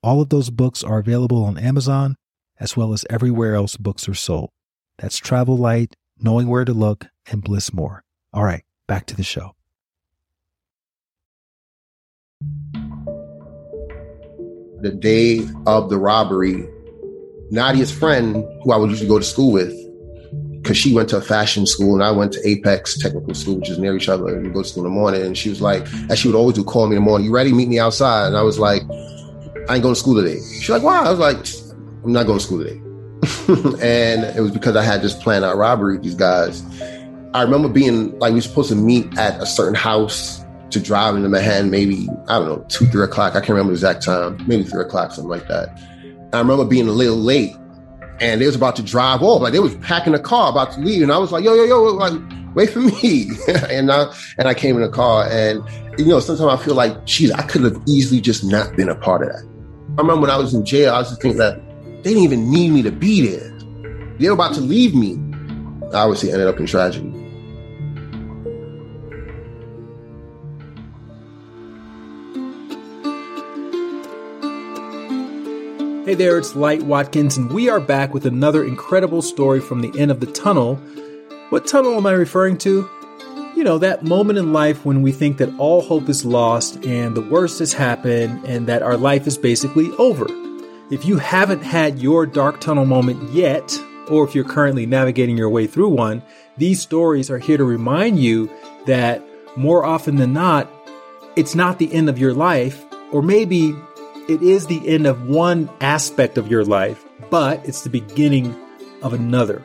All of those books are available on Amazon, as well as everywhere else books are sold. That's Travel Light, Knowing Where to Look, and Bliss More. All right, back to the show. The day of the robbery, Nadia's friend, who I would usually go to school with, because she went to a fashion school and I went to Apex Technical School, which is near each other, and we go to school in the morning. And she was like, as she would always do, call me in the morning, you ready? Meet me outside. And I was like, I ain't going to school today. She's like, why? I was like, I'm not going to school today. And it was because I had just planned out robbery with these guys. I remember being like, we were supposed to meet at a certain house to drive into Manhattan, maybe, I don't know, 2, 3 o'clock. I can't remember the exact time, maybe 3 o'clock, something like that. I remember being a little late and they was about to drive off. Like they was packing the car about to leave. And I was like, yo, like, wait for me. and I came in the car, and, you know, sometimes I feel like, geez, I could have easily just not been a part of that. I remember when I was in jail, I was just thinking that they didn't even need me to be there. They were about to leave me. I obviously ended up in tragedy. Hey there, it's Light Watkins, and we are back with another incredible story from the end of the tunnel. What tunnel am I referring to? You know, that moment in life when we think that all hope is lost and the worst has happened and that our life is basically over. If you haven't had your dark tunnel moment yet, or if you're currently navigating your way through one, these stories are here to remind you that more often than not, it's not the end of your life, or maybe it is the end of one aspect of your life, but it's the beginning of another.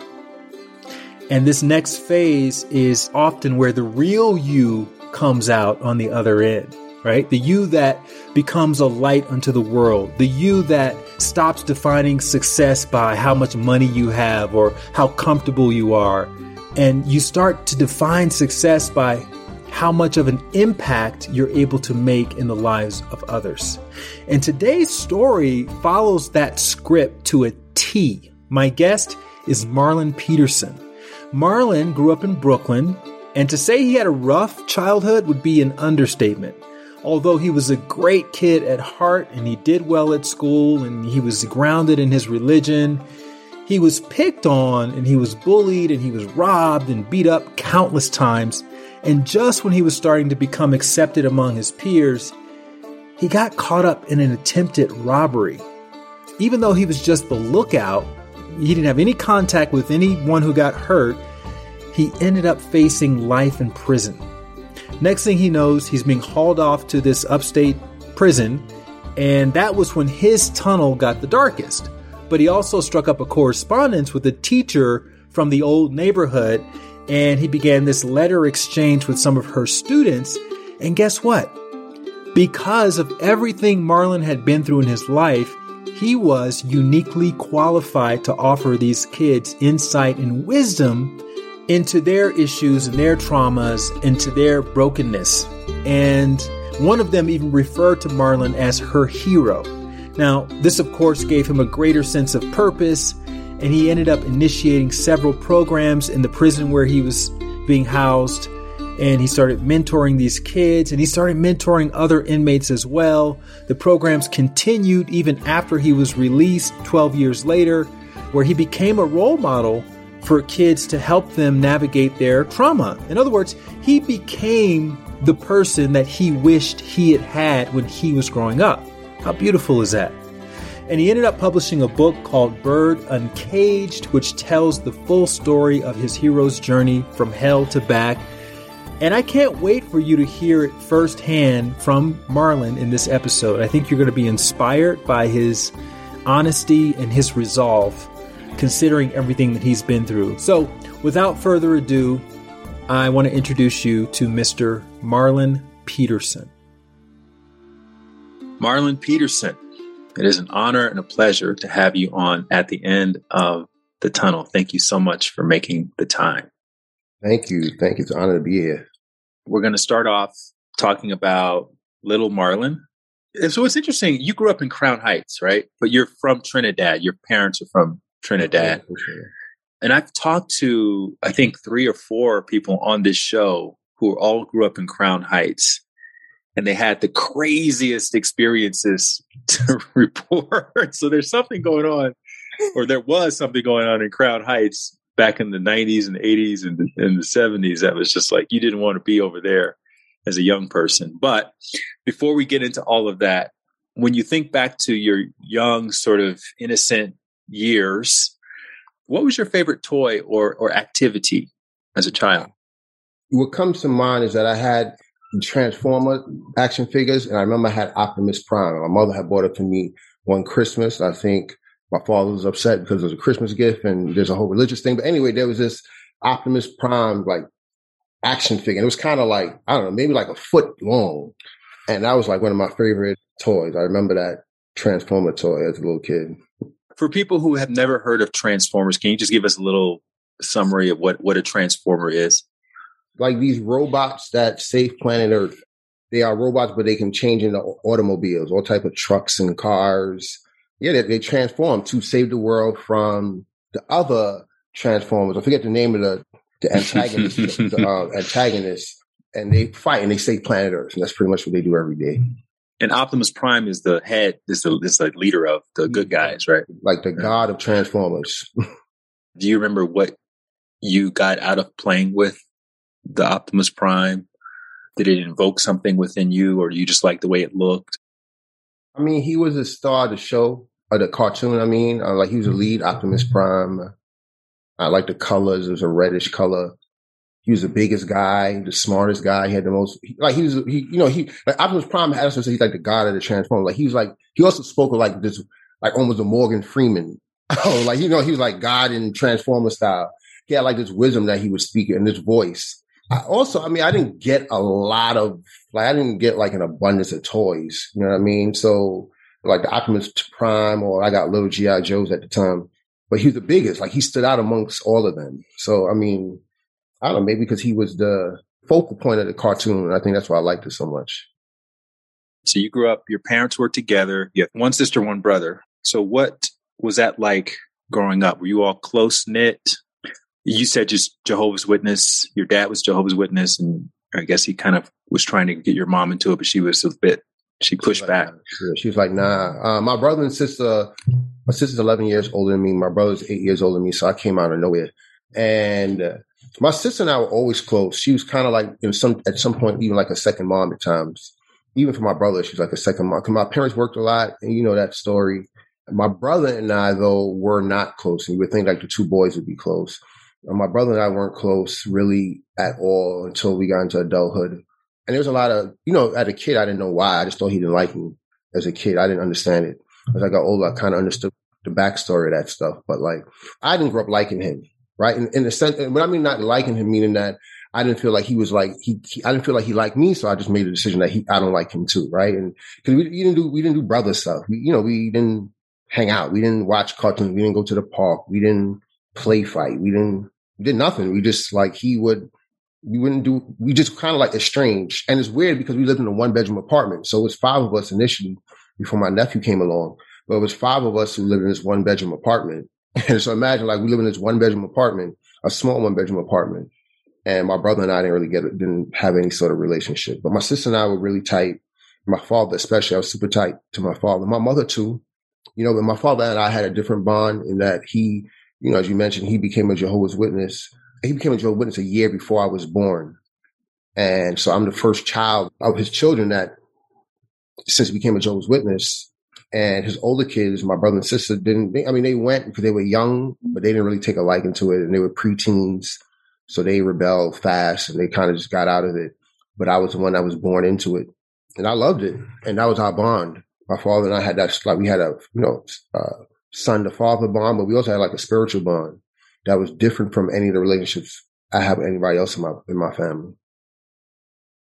And this next phase is often where the real you comes out on the other end, right? The you that becomes a light unto the world, the you that stops defining success by how much money you have or how comfortable you are. And you start to define success by how much of an impact you're able to make in the lives of others. And today's story follows that script to a T. My guest is Marlon Peterson. Marlon grew up in Brooklyn, and to say he had a rough childhood would be an understatement. Although he was a great kid at heart, and he did well at school, and he was grounded in his religion, he was picked on, and he was bullied, and he was robbed and beat up countless times. And just when he was starting to become accepted among his peers, he got caught up in an attempted robbery. Even though he was just the lookout, he didn't have any contact with anyone who got hurt. He ended up facing life in prison. Next thing he knows, he's being hauled off to this upstate prison. And that was when his tunnel got the darkest. But he also struck up a correspondence with a teacher from the old neighborhood, and he began this letter exchange with some of her students. And guess what? Because of everything Marlon had been through in his life, he was uniquely qualified to offer these kids insight and wisdom into their issues and their traumas, into their brokenness. And one of them even referred to Marlon as her hero. Now, this, of course, gave him a greater sense of purpose, and he ended up initiating several programs in the prison where he was being housed. And he started mentoring these kids, and he started mentoring other inmates as well. The programs continued even after he was released 12 years later, where he became a role model for kids to help them navigate their trauma. In other words, he became the person that he wished he had had when he was growing up. How beautiful is that? And he ended up publishing a book called Bird Uncaged, which tells the full story of his hero's journey from hell to back. And I can't wait for you to hear it firsthand from Marlon in this episode. I think you're going to be inspired by his honesty and his resolve, considering everything that he's been through. So without further ado, I want to introduce you to Mr. Marlon Peterson. Marlon Peterson. It is an honor and a pleasure to have you on At the End of the Tunnel. Thank you so much for making the time. Thank you. Thank you. It's an honor to be here. We're going to start off talking about little Marlon. And so it's interesting. You grew up in Crown Heights, right? But you're from Trinidad. Your parents are from Trinidad. Oh, okay. And I've talked to, I think, 3 or 4 people on this show who all grew up in Crown Heights. And they had the craziest experiences to report. So there's something going on, or there was something going on in Crown Heights back in the 90s and 80s and the 70s that was just like, you didn't want to be over there as a young person. But before we get into all of that, when you think back to your young, sort of innocent years, what was your favorite toy or activity as a child? What comes to mind is that I had Transformer action figures, and I remember I had Optimus Prime. My mother had bought it for me one Christmas. I think my father was upset because it was a Christmas gift and there's a whole religious thing. But anyway, there was this Optimus Prime like action figure. It was kind of like, I don't know, maybe like a foot long. And that was like one of my favorite toys. I remember that Transformer toy as a little kid. For people who have never heard of Transformers, can you just give us a little summary of what a Transformer is? Like these robots that save planet Earth. They are robots, but they can change into automobiles, all type of trucks and cars. Yeah, they transform to save the world from the other Transformers. I forget the name of the antagonist. And they fight and they save planet Earth. And that's pretty much what they do every day. And Optimus Prime is the head, is the leader of the good guys, right? Like the god of Transformers. Do you remember what you got out of playing with the Optimus Prime? Did it invoke something within you, or you just like the way it looked? I mean, he was a star of the show, or the cartoon, I mean. Like, he was a lead, Optimus Prime. I liked the colors. It was a reddish color. He was the biggest guy, the smartest guy. He had the most, like, Optimus Prime had us to say he's like the god of the Transformers. Like, he was like, he also spoke of like this, like almost a Morgan Freeman. Like, you know, he was like God in Transformer style. He had like this wisdom that he would speak in this voice. I didn't get a lot of, like, I didn't get like an abundance of toys. You know what I mean? So like the Optimus Prime, or I got little G.I. Joes at the time, but he was the biggest, like he stood out amongst all of them. So, I mean, I don't know, maybe because he was the focal point of the cartoon. And I think that's why I liked it so much. So you grew up, your parents were together. You had one sister, one brother. So what was that like growing up? Were you all close knit? You said just Jehovah's Witness. Your dad was Jehovah's Witness, and I guess he kind of was trying to get your mom into it, but she was a bit, she pushed back. She was like, nah. My brother and sister, my sister's 11 years older than me. My brother's 8 years older than me, so I came out of nowhere. And my sister and I were always close. She was kind of like, at some point, even like a second mom at times. Even for my brother, she was like a second mom. Because my parents worked a lot, and you know that story. My brother and I, though, were not close. And you would think like the two boys would be close. My brother and I weren't close really at all until we got into adulthood. And there was a lot of, you know, as a kid, I didn't know why. I just thought he didn't like me as a kid. I didn't understand it. As I got older, I kind of understood the backstory of that stuff. But like, I didn't grow up liking him, right? In the sense, and what I mean not liking him, meaning that I didn't feel like he was like, I didn't feel like he liked me. So I just made a decision that I don't like him too, right? And because we didn't do brother stuff. We didn't hang out. We didn't watch cartoons. We didn't go to the park. We didn't play fight. We did nothing. We just like, we just kind of like estranged. And it's weird because we lived in a 1-bedroom apartment. So it was 5 of us initially before my nephew came along, but it was 5 of us who lived in this 1-bedroom apartment. And so imagine like we live in this 1-bedroom apartment, a small 1-bedroom apartment. And my brother and I didn't have any sort of relationship, but my sister and I were really tight. My father, especially, I was super tight to my father, my mother too, but my father and I had a different bond in that he, as you mentioned, he became a Jehovah's Witness. He became a Jehovah's Witness a year before I was born. And so I'm the first child of his children that since he became a Jehovah's Witness. And his older kids, my brother and sister, they went because they were young, but they didn't really take a liking to it. And they were preteens. So they rebelled fast and they kind of just got out of it. But I was the one that was born into it. And I loved it. And that was our bond. My father and I had that, like we had a, son to father bond, but we also had like a spiritual bond that was different from any of the relationships I have with anybody else in my family.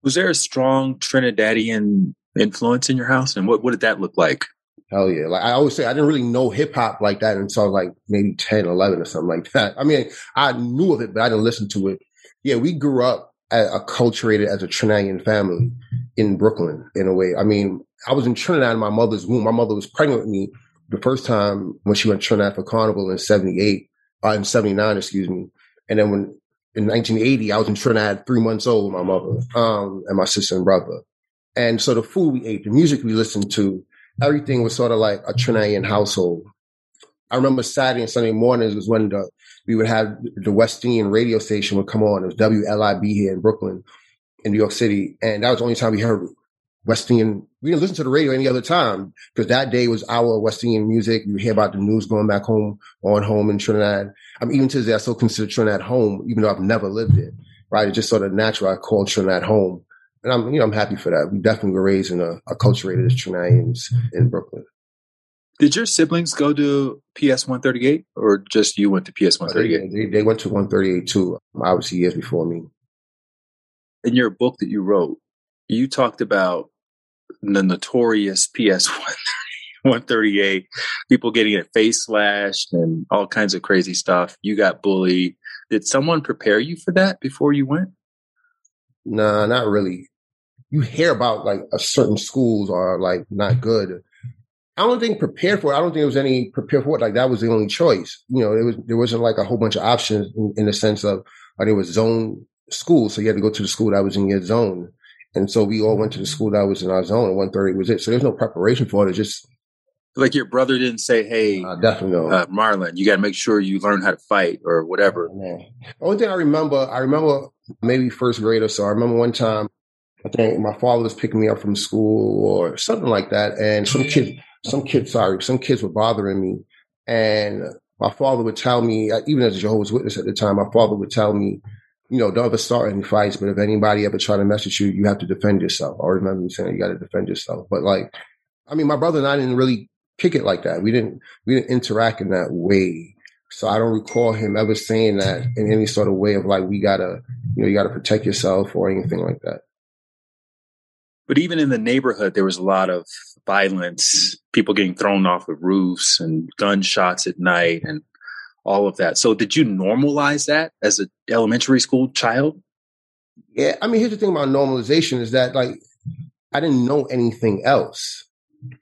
Was there a strong Trinidadian influence in your house? And what did that look like? Hell yeah. Like I always say, I didn't really know hip hop like that until like maybe 10, 11 or something like that. I mean, I knew of it, but I didn't listen to it. Yeah, we grew up acculturated as a Trinidadian family in Brooklyn in a way. I mean, I was in Trinidad in my mother's womb. My mother was pregnant with me the first time when she went to Trinidad for Carnival in 79, excuse me. And then in 1980, I was in Trinidad 3 months old with my mother and my sister and brother. And so the food we ate, the music we listened to, everything was sort of like a Trinidadian household. I remember Saturday and Sunday mornings was when we would have the West Indian radio station would come on. It was WLIB here in Brooklyn, in New York City. And that was the only time we heard West Indian. We didn't listen to the radio any other time because that day was our West Indian music. You hear about the news going back home, on home in Trinidad. I mean, even to this day, I still consider Trinidad home, even though I've never lived it, right? It's just sort of natural. I call Trinidad home. And I'm happy for that. We definitely were raised in a acculturated as Trinidadians in Brooklyn. Did your siblings go to PS 138 or just you went to PS 138? They went to 138 too, obviously years before me. In your book that you wrote, you talked about the notorious PS 138, people getting their face slashed and all kinds of crazy stuff. You got bullied. Did someone prepare you for that before you went? Nah, not really. You hear about like a certain schools are like not good. I don't think prepared for it. I don't think there was any prepared for it. Like that was the only choice. You know, there wasn't like a whole bunch of options in the sense of like it was zone school. So you had to go to the school that was in your zone. And so we all went to the school that was in our zone and 130 was it. So there's no preparation for it. It's just like your brother didn't say, hey, definitely Marlon, you got to make sure you learn how to fight or whatever. Man. The only thing I remember maybe first grade or so. I remember one time, I think my father was picking me up from school or something like that. And some kids were bothering me. And my father would tell me, even as a Jehovah's Witness at the time, my father would tell me, you know, don't ever start any fights, but if anybody ever try to mess with you, you have to defend yourself. I remember him saying, you got to defend yourself. But like, I mean, my brother and I didn't really kick it like that. We didn't interact in that way. So I don't recall him ever saying that in any sort of way of like, you got to protect yourself or anything like that. But even in the neighborhood, there was a lot of violence, people getting thrown off of roofs and gunshots at night and all of that. So did you normalize that as an elementary school child? Yeah. I mean, here's the thing about normalization is that like, I didn't know anything else.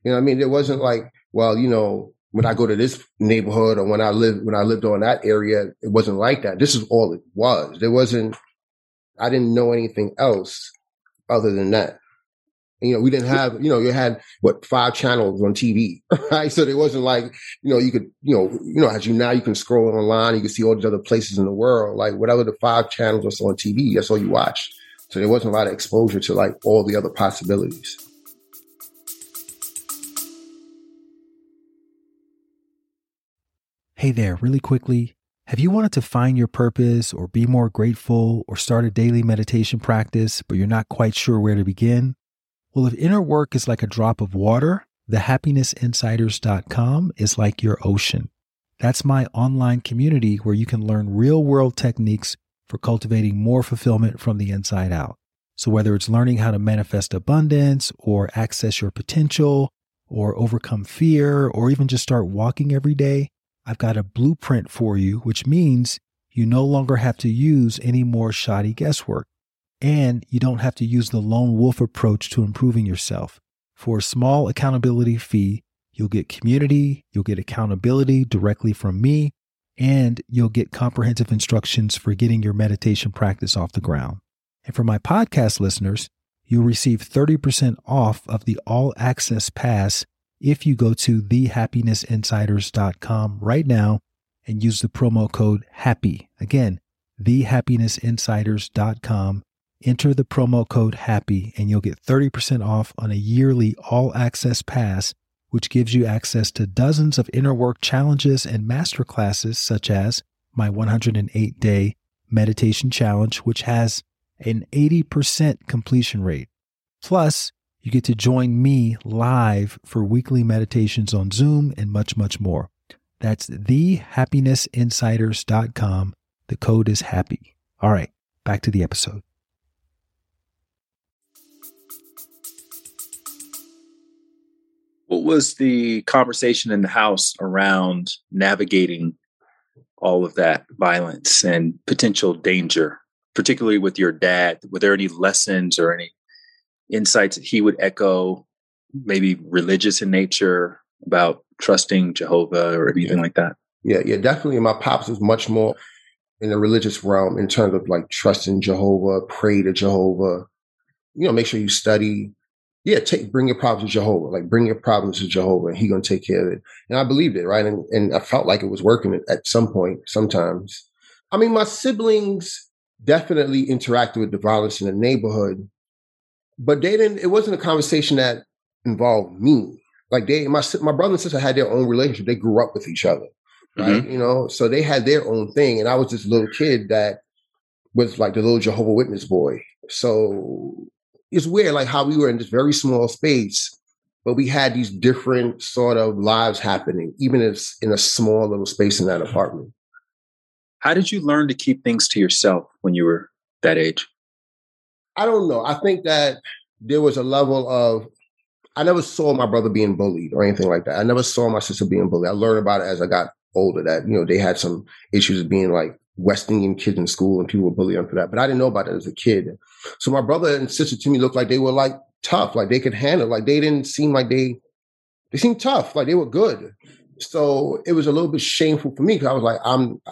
You know what I mean? It wasn't like, well, you know, when I go to this neighborhood or when I lived on that area, it wasn't like that. This is all it was. I didn't know anything else other than that. And, you know, we didn't have, you know, you had five channels on TV, right? So there wasn't like, you know, you could, you know, as you now you can scroll online, you can see all these other places in the world, like whatever the five channels or so on TV, that's all you watched. So there wasn't a lot of exposure to like all the other possibilities. Hey there, really quickly, have you wanted to find your purpose or be more grateful or start a daily meditation practice, but you're not quite sure where to begin? Well, if inner work is like a drop of water, thehappinessinsiders.com is like your ocean. That's my online community where you can learn real-world techniques for cultivating more fulfillment from the inside out. So whether it's learning how to manifest abundance or access your potential or overcome fear or even just start walking every day, I've got a blueprint for you, which means you no longer have to use any more shoddy guesswork. And you don't have to use the lone wolf approach to improving yourself. For a small accountability fee, you'll get community, you'll get accountability directly from me, and you'll get comprehensive instructions for getting your meditation practice off the ground. And for my podcast listeners, you'll receive 30% off of the All Access Pass if you go to thehappinessinsiders.com right now and use the promo code HAPPY. Again, thehappinessinsiders.com. Enter the promo code HAPPY and you'll get 30% off on a yearly all-access pass, which gives you access to dozens of inner work challenges and masterclasses such as my 108-day meditation challenge, which has an 80% completion rate. Plus, you get to join me live for weekly meditations on Zoom and much, much more. That's thehappinessinsiders.com. The code is HAPPY. All right, back to the episode. What was the conversation in the house around navigating all of that violence and potential danger, particularly with your dad? Were there any lessons or any insights that he would echo, maybe religious in nature, about trusting Jehovah or anything like that? Yeah, definitely. My pops was much more in the religious realm in terms of like trusting Jehovah, pray to Jehovah, you know, make sure you study. Yeah, bring your problems to Jehovah. Like, bring your problems to Jehovah, and He's going to take care of it. And I believed it, right? And I felt like it was working at some point, sometimes. I mean, my siblings definitely interacted with the violence in the neighborhood, but they didn't. It wasn't a conversation that involved me. Like, my brother and sister had their own relationship. They grew up with each other, right? Mm-hmm. You know, so they had their own thing. And I was this little kid that was like the little Jehovah Witness boy. So it's weird, like how we were in this very small space, but we had these different sort of lives happening, even if it's in a small little space in that apartment. How did you learn to keep things to yourself when you were that age? I don't know. I think that there was a level of, I never saw my brother being bullied or anything like that. I never saw my sister being bullied. I learned about it as I got older that, you know, they had some issues of being like West Indian kids in school and people were bullying them for that. But I didn't know about it as a kid. So my brother and sister to me looked like they were like tough, like they could handle, like they didn't seem like they seemed tough, like they were good. So it was a little bit shameful for me because I was like, I'm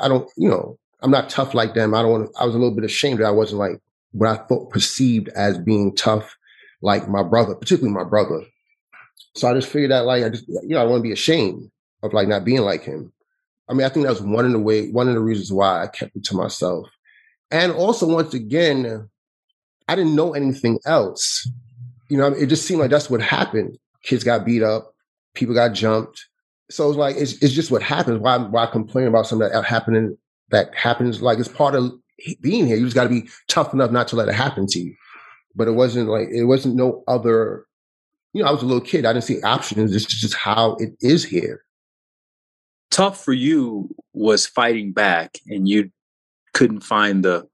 not tough like them. I was a little bit ashamed that I wasn't like what I thought perceived as being tough, like my brother, particularly my brother. So I just figured out like, I want to be ashamed of like not being like him. I mean, I think that was one of the reasons why I kept it to myself. And also, once again, I didn't know anything else. You know, it just seemed like that's what happened. Kids got beat up, people got jumped. So it was like, it's just what happens. Why complain about something that happens? Like, it's part of being here. You just got to be tough enough not to let it happen to you. But it wasn't no other, you know, I was a little kid. I didn't see options. This is just how it is here. Tough for you was fighting back, and you couldn't find the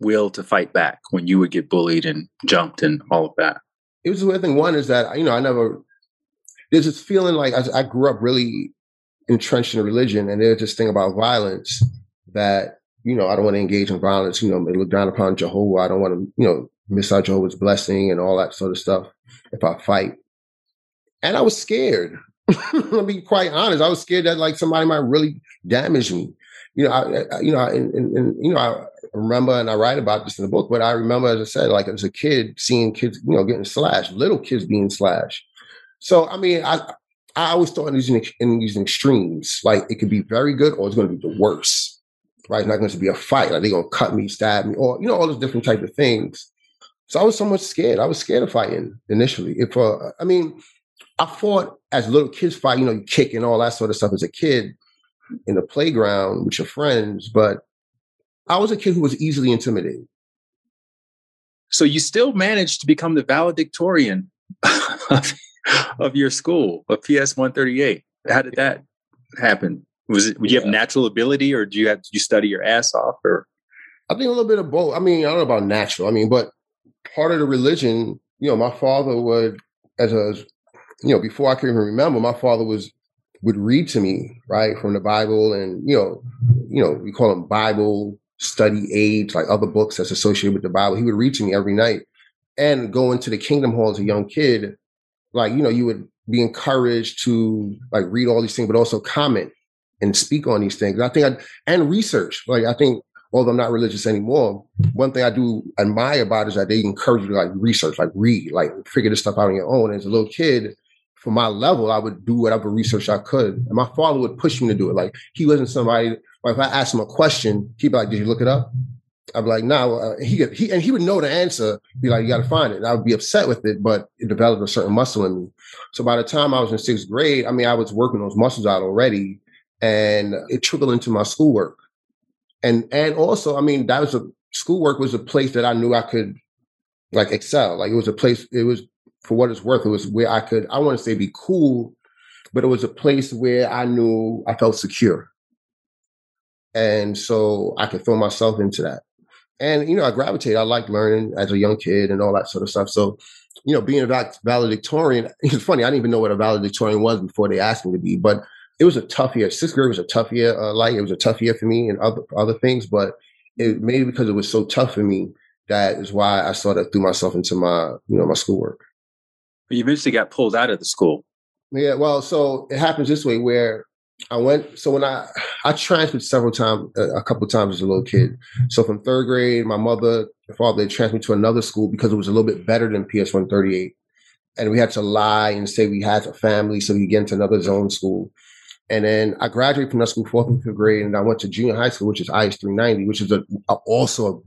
will to fight back when you would get bullied and jumped and all of that. It was the weird thing. One is that, you know, there's this feeling like I grew up really entrenched in religion, and there's this thing about violence that, you know, I don't want to engage in violence. You know, they look down upon Jehovah. I don't want to, you know, miss out Jehovah's blessing and all that sort of stuff if I fight. And I was scared. I'll be quite honest. I was scared that like somebody might really damage me. You know, I remember, and I write about this in the book, but I remember, as I said, like as a kid, seeing kids, you know, getting slashed, little kids being slashed. So, I mean, I always thought in these extremes, like it could be very good or it's going to be the worst, right? It's not going to be a fight. Like they're going to cut me, stab me, or, you know, all those different types of things. So I was so much scared. I was scared of fighting initially. I fought as little kids fight, you know, you kick and all that sort of stuff as a kid in the playground with your friends. But I was a kid who was easily intimidated. So you still managed to become the valedictorian of your school, of PS 138. How did that happen? Would you have natural ability, or did you study your ass off? Or I think a little bit of both. I mean, I don't know about natural. I mean, but part of the religion, you know, my father would, you know, before I can even remember, my father would read to me, right, from the Bible, and you know, we call them Bible study aids, like other books that's associated with the Bible. He would read to me every night, and go into the Kingdom Hall as a young kid, like, you know, you would be encouraged to like read all these things, but also comment and speak on these things. And research. Like, I think, although I'm not religious anymore, one thing I do admire about it is that they encourage you to like research, like read, like figure this stuff out on your own. And as a little kid, for my level, I would do whatever research I could. And my father would push me to do it. Like, he wasn't somebody, like if I asked him a question, he'd be like, "Did you look it up?" I'd be like, "No." And he would know the answer. Be like, "You got to find it." And I would be upset with it, but it developed a certain muscle in me. So by the time I was in sixth grade, I mean, I was working those muscles out already, and it trickled into my schoolwork. And also, I mean, schoolwork was a place that I knew I could like excel. Like, it was a place, for what it's worth, it was where I could, I want to say be cool, but it was a place where I knew I felt secure. And so I could throw myself into that. And, you know, I gravitated. I liked learning as a young kid and all that sort of stuff. So you know, being a valedictorian, it's funny, I didn't even know what a valedictorian was before they asked me to be, but it was a tough year. Sixth grade was a tough year. It was a tough year for me and other things, but it maybe because it was so tough for me, that is why I sort of threw myself into my, you know, my schoolwork. But you eventually got pulled out of the school. Yeah, well, so it happens this way where I went. So when I transferred several times, a couple of times as a little kid. So from third grade, my mother and father, they transferred me to another school because it was a little bit better than PS 138. And we had to lie and say we had a family so we could get into another zone school. And then I graduated from that school, fourth and fifth grade, and I went to junior high school, which is IS 390, which is also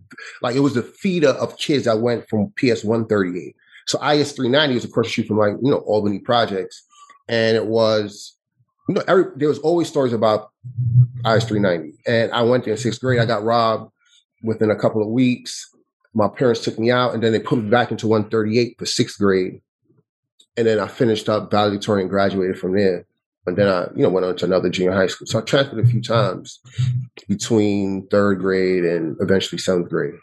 it was the feeder of kids that went from PS 138. So IS 390 was across the street from, like, you know, Albany Projects. And it was, you know, there was always stories about IS 390. And I went there in sixth grade. I got robbed within a couple of weeks. My parents took me out, and then they put me back into 138 for sixth grade. And then I finished up valedictorian and graduated from there. And then I, you know, went on to another junior high school. So I transferred a few times between third grade and eventually seventh grade.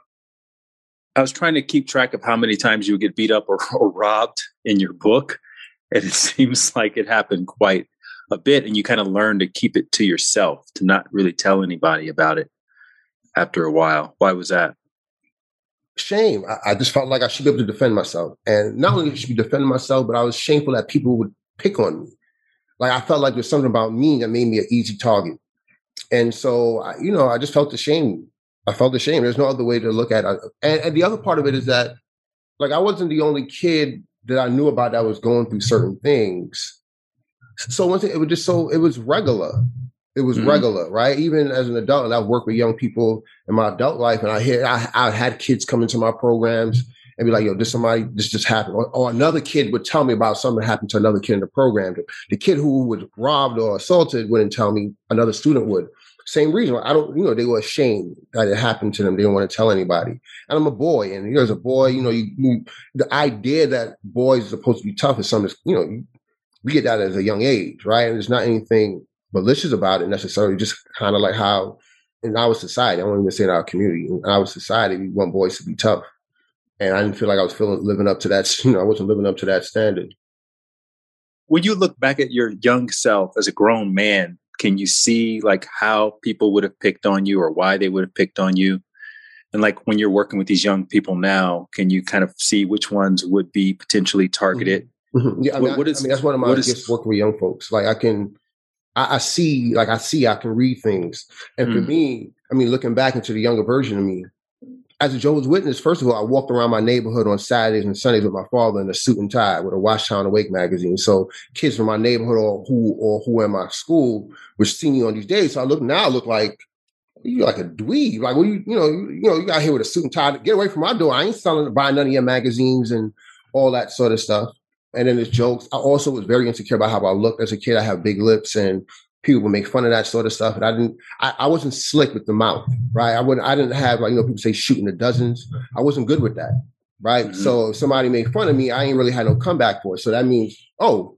I was trying to keep track of how many times you would get beat up or robbed in your book. And it seems like it happened quite a bit. And you kind of learned to keep it to yourself, to not really tell anybody about it after a while. Why was that? Shame. I just felt like I should be able to defend myself. And not only should I defend myself, but I was shameful that people would pick on me. Like, I felt like there's something about me that made me an easy target. And so, you know, I just felt ashamed. I felt ashamed. There's no other way to look at it. And the other part of it is that, like, I wasn't the only kid that I knew about that was going through certain things. So once it was just so, it was regular. It was regular, right? Even as an adult, and I've worked with young people in my adult life, and I had kids come into my programs and be like, yo, this just happened. Or another kid would tell me about something that happened to another kid in the program. The kid who was robbed or assaulted wouldn't tell me, another student would. Same reason. They were ashamed that it happened to them. They didn't want to tell anybody. And I'm a boy. And as a boy, you know, the idea that boys are supposed to be tough is something, you know, we get that as a young age, right? And there's not anything malicious about it necessarily, just kind of like how in our society, I won't even say in our community, in our society, we want boys to be tough. And I didn't feel like I was living up to that. You know, I wasn't living up to that standard. When you look back at your young self as a grown man, can you see, like, how people would have picked on you or why they would have picked on you? And, like, when you're working with these young people now, can you kind of see which ones would be potentially targeted? Mm-hmm. Yeah, I mean, that's one of my gifts working with young folks. Like, I can read things. And for me, I mean, looking back into the younger version of me, as a Jehovah's Witness, first of all, I walked around my neighborhood on Saturdays and Sundays with my father in a suit and tie with a Watchtown Awake magazine. So kids from my neighborhood or who were in my school were seeing me on these days. So I look like, you're like a dweeb. Like, what do you out here with a suit and tie. Get away from my door. I ain't selling to buy none of your magazines and all that sort of stuff. And then there's jokes. I also was very insecure about how I looked as a kid. I have big lips and people would make fun of that sort of stuff. And I wasn't slick with the mouth, right? I didn't have, like, you know, people say shooting the dozens. I wasn't good with that, right? Mm-hmm. So if somebody made fun of me, I ain't really had no comeback for it. So that means, oh,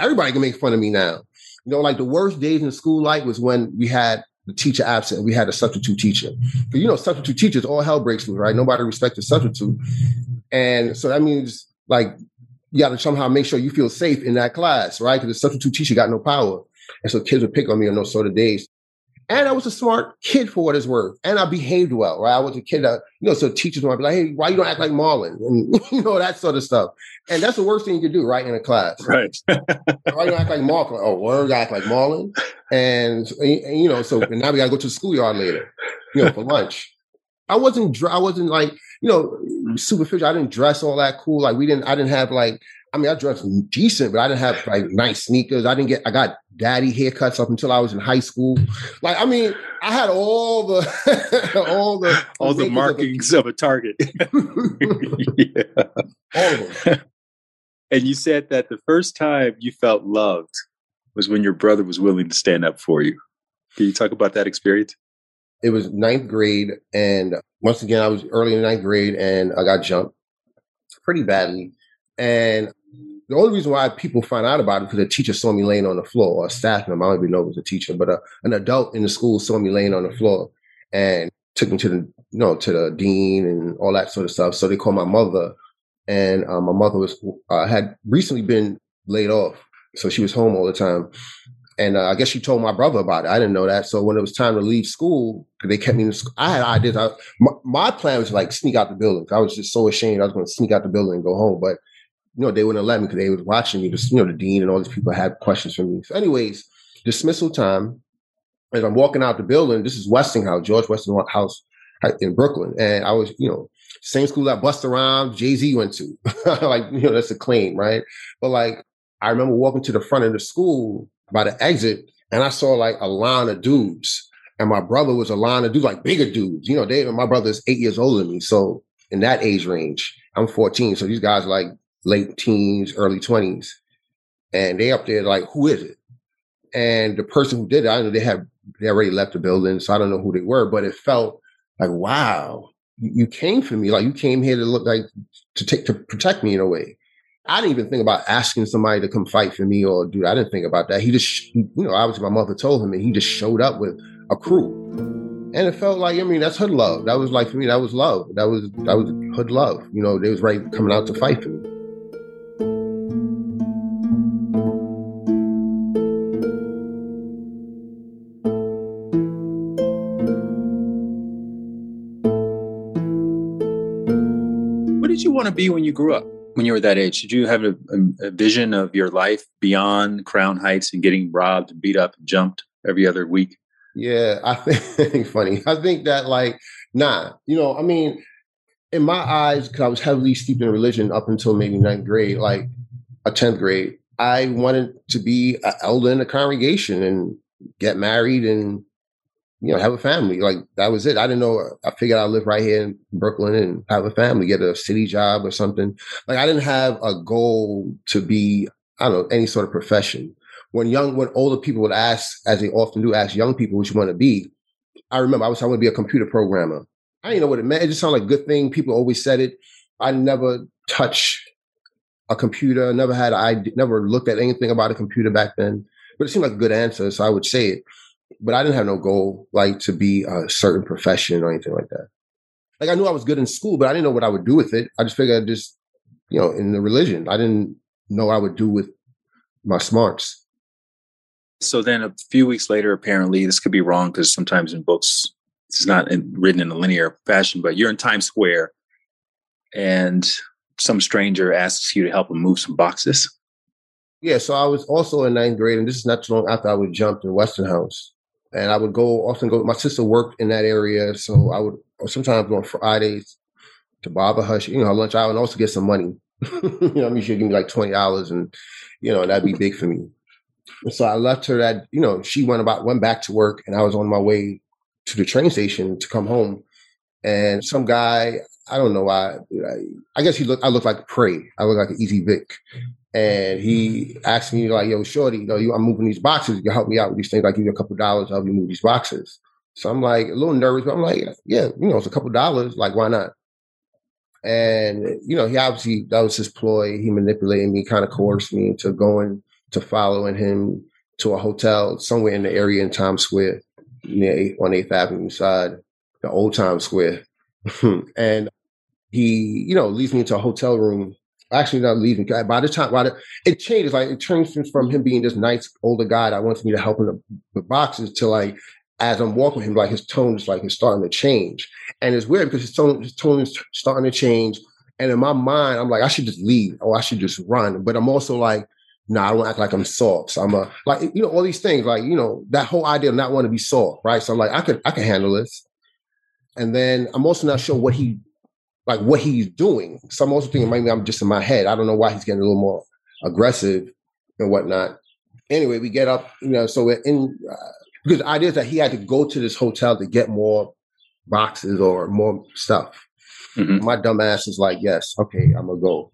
everybody can make fun of me now. You know, like, the worst days in school life was when we had the teacher absent and we had a substitute teacher. But, you know, substitute teachers, all hell breaks loose, right? Nobody respects the substitute. And so that means, like, you got to somehow make sure you feel safe in that class, right? Because the substitute teacher got no power. And so kids would pick on me on those sort of days. And I was a smart kid for what it's worth. And I behaved well, right? I was a kid that, you know, so teachers might be like, hey, why you don't act like Marlon? And, you know, that sort of stuff. And that's the worst thing you could do, right, in a class. Right. Why you don't act like Marlon? Oh, word, I act like Marlon. And you know, so and now we got to go to the schoolyard later, you know, for lunch. I wasn't like, you know, superficial. I didn't dress all that cool. Like, I didn't have, like, I mean, I dressed decent, but I didn't have, like, nice sneakers. I got daddy haircuts up until I was in high school. Like, I mean, I had all the, all the markings of a target. Yeah. All of them. And you said that the first time you felt loved was when your brother was willing to stand up for you. Can you talk about that experience? It was ninth grade. And once again, I was early in ninth grade and I got jumped pretty badly. And the only reason why people find out about it because a teacher saw me laying on the floor, or a staff member, I don't even know it was a teacher, but an adult in the school saw me laying on the floor and took me to the dean and all that sort of stuff. So they called my mother and my mother was had recently been laid off, so she was home all the time. And I guess she told my brother about it. I didn't know that. So when it was time to leave school, they kept me in school. I had ideas. My plan was to, like, sneak out the building. I was just so ashamed. I was going to sneak out the building and go home. But, you know, they wouldn't let me because they was watching me. Just, you know, the dean and all these people had questions for me. So anyways, dismissal time. As I'm walking out the building, this is Westinghouse, George Westinghouse in Brooklyn. And I was, you know, same school that Busta Rhymes, Jay-Z went to. Like, you know, that's a claim, right? But, like, I remember walking to the front of the school by the exit, and I saw like a line of dudes, and my brother was a line of dudes, like bigger dudes. You know, my brother's 8 years older than me, so in that age range, I'm 14, so these guys are like late teens, early 20s, and they up there like, who is it? And the person who did it, I know they already left the building, so I don't know who they were, but it felt like, wow, you came for me, like you came here to look like to protect me in a way. I didn't even think about asking somebody to come fight for me or dude. I didn't think about that. He just, you know, obviously my mother told him and he just showed up with a crew. And it felt like, I mean, that's hood love. That was like, for me, that was love. That was hood love. You know, they was ready coming out to fight for me. What did you want to be when you grew up? When you were that age, did you have a vision of your life beyond Crown Heights and getting robbed and beat up and jumped every other week? Yeah, I think funny. I think that like, nah, you know, I mean, in my eyes, because I was heavily steeped in religion up until maybe 9th grade, like a 10th grade, I wanted to be an elder in the congregation and get married and, you know, have a family. Like that was it. I didn't know. I figured I'd live right here in Brooklyn and have a family, get a city job or something. Like I didn't have a goal to be, I don't know, any sort of profession. When older people would ask, as they often do, ask young people what you want to be. I remember I want to be a computer programmer. I didn't know what it meant. It just sounded like a good thing. People always said it. I never touched a computer. Never looked at anything about a computer back then. But it seemed like a good answer, so I would say it. But I didn't have no goal, like, to be a certain profession or anything like that. Like, I knew I was good in school, but I didn't know what I would do with it. I just figured I'd just, you know, in the religion, I didn't know what I would do with my smarts. So then a few weeks later, apparently, this could be wrong because sometimes in books, it's not written in a linear fashion, but you're in Times Square and some stranger asks you to help him move some boxes. Yeah, so I was also in 9th grade, and this is not too long after I was jumped in Westinghouse. And I would often go, my sister worked in that area. So I would sometimes go on Fridays to Baba Hush, you know, her lunch hour, and also get some money. You know, I mean, she'd give me like $20 and, you know, that'd be big for me. And so I left her that, you know, she went back to work and I was on my way to the train station to come home. And some guy, I don't know why, I guess I looked like Prey. I looked like an Easy Vic. And he asked me, like, yo, shorty, you know, I'm moving these boxes. You can help me out with these things. I give you a couple dollars. I'll help you move these boxes. So I'm like a little nervous, but I'm like, yeah, you know, it's a couple dollars. Like, why not? And, you know, he obviously, that was his ploy. He manipulated me, kind of coerced me into following him to a hotel somewhere in the area in Times Square, on 8th Avenue side, the old Times Square. And he, you know, leads me into a hotel room. Actually, not leaving. It changes. Like it turns from him being this nice older guy that wants me to help him with boxes to like, as I'm walking with him, like his tone is like it's starting to change, and it's weird because his tone is starting to change. And in my mind, I'm like, I should just leave or I should just run. But I'm also like, nah, I don't act like I'm soft. So I'm like, you know, all these things. Like, you know, that whole idea of not wanting to be soft, right? So I'm like, I can handle this. And then I'm also not sure what he's doing. So I'm also thinking maybe I'm just in my head. I don't know why he's getting a little more aggressive and whatnot. Anyway, we get up, you know, so we're in, because the idea is that he had to go to this hotel to get more boxes or more stuff. Mm-hmm. My dumb ass is like, yes, okay, I'm gonna go.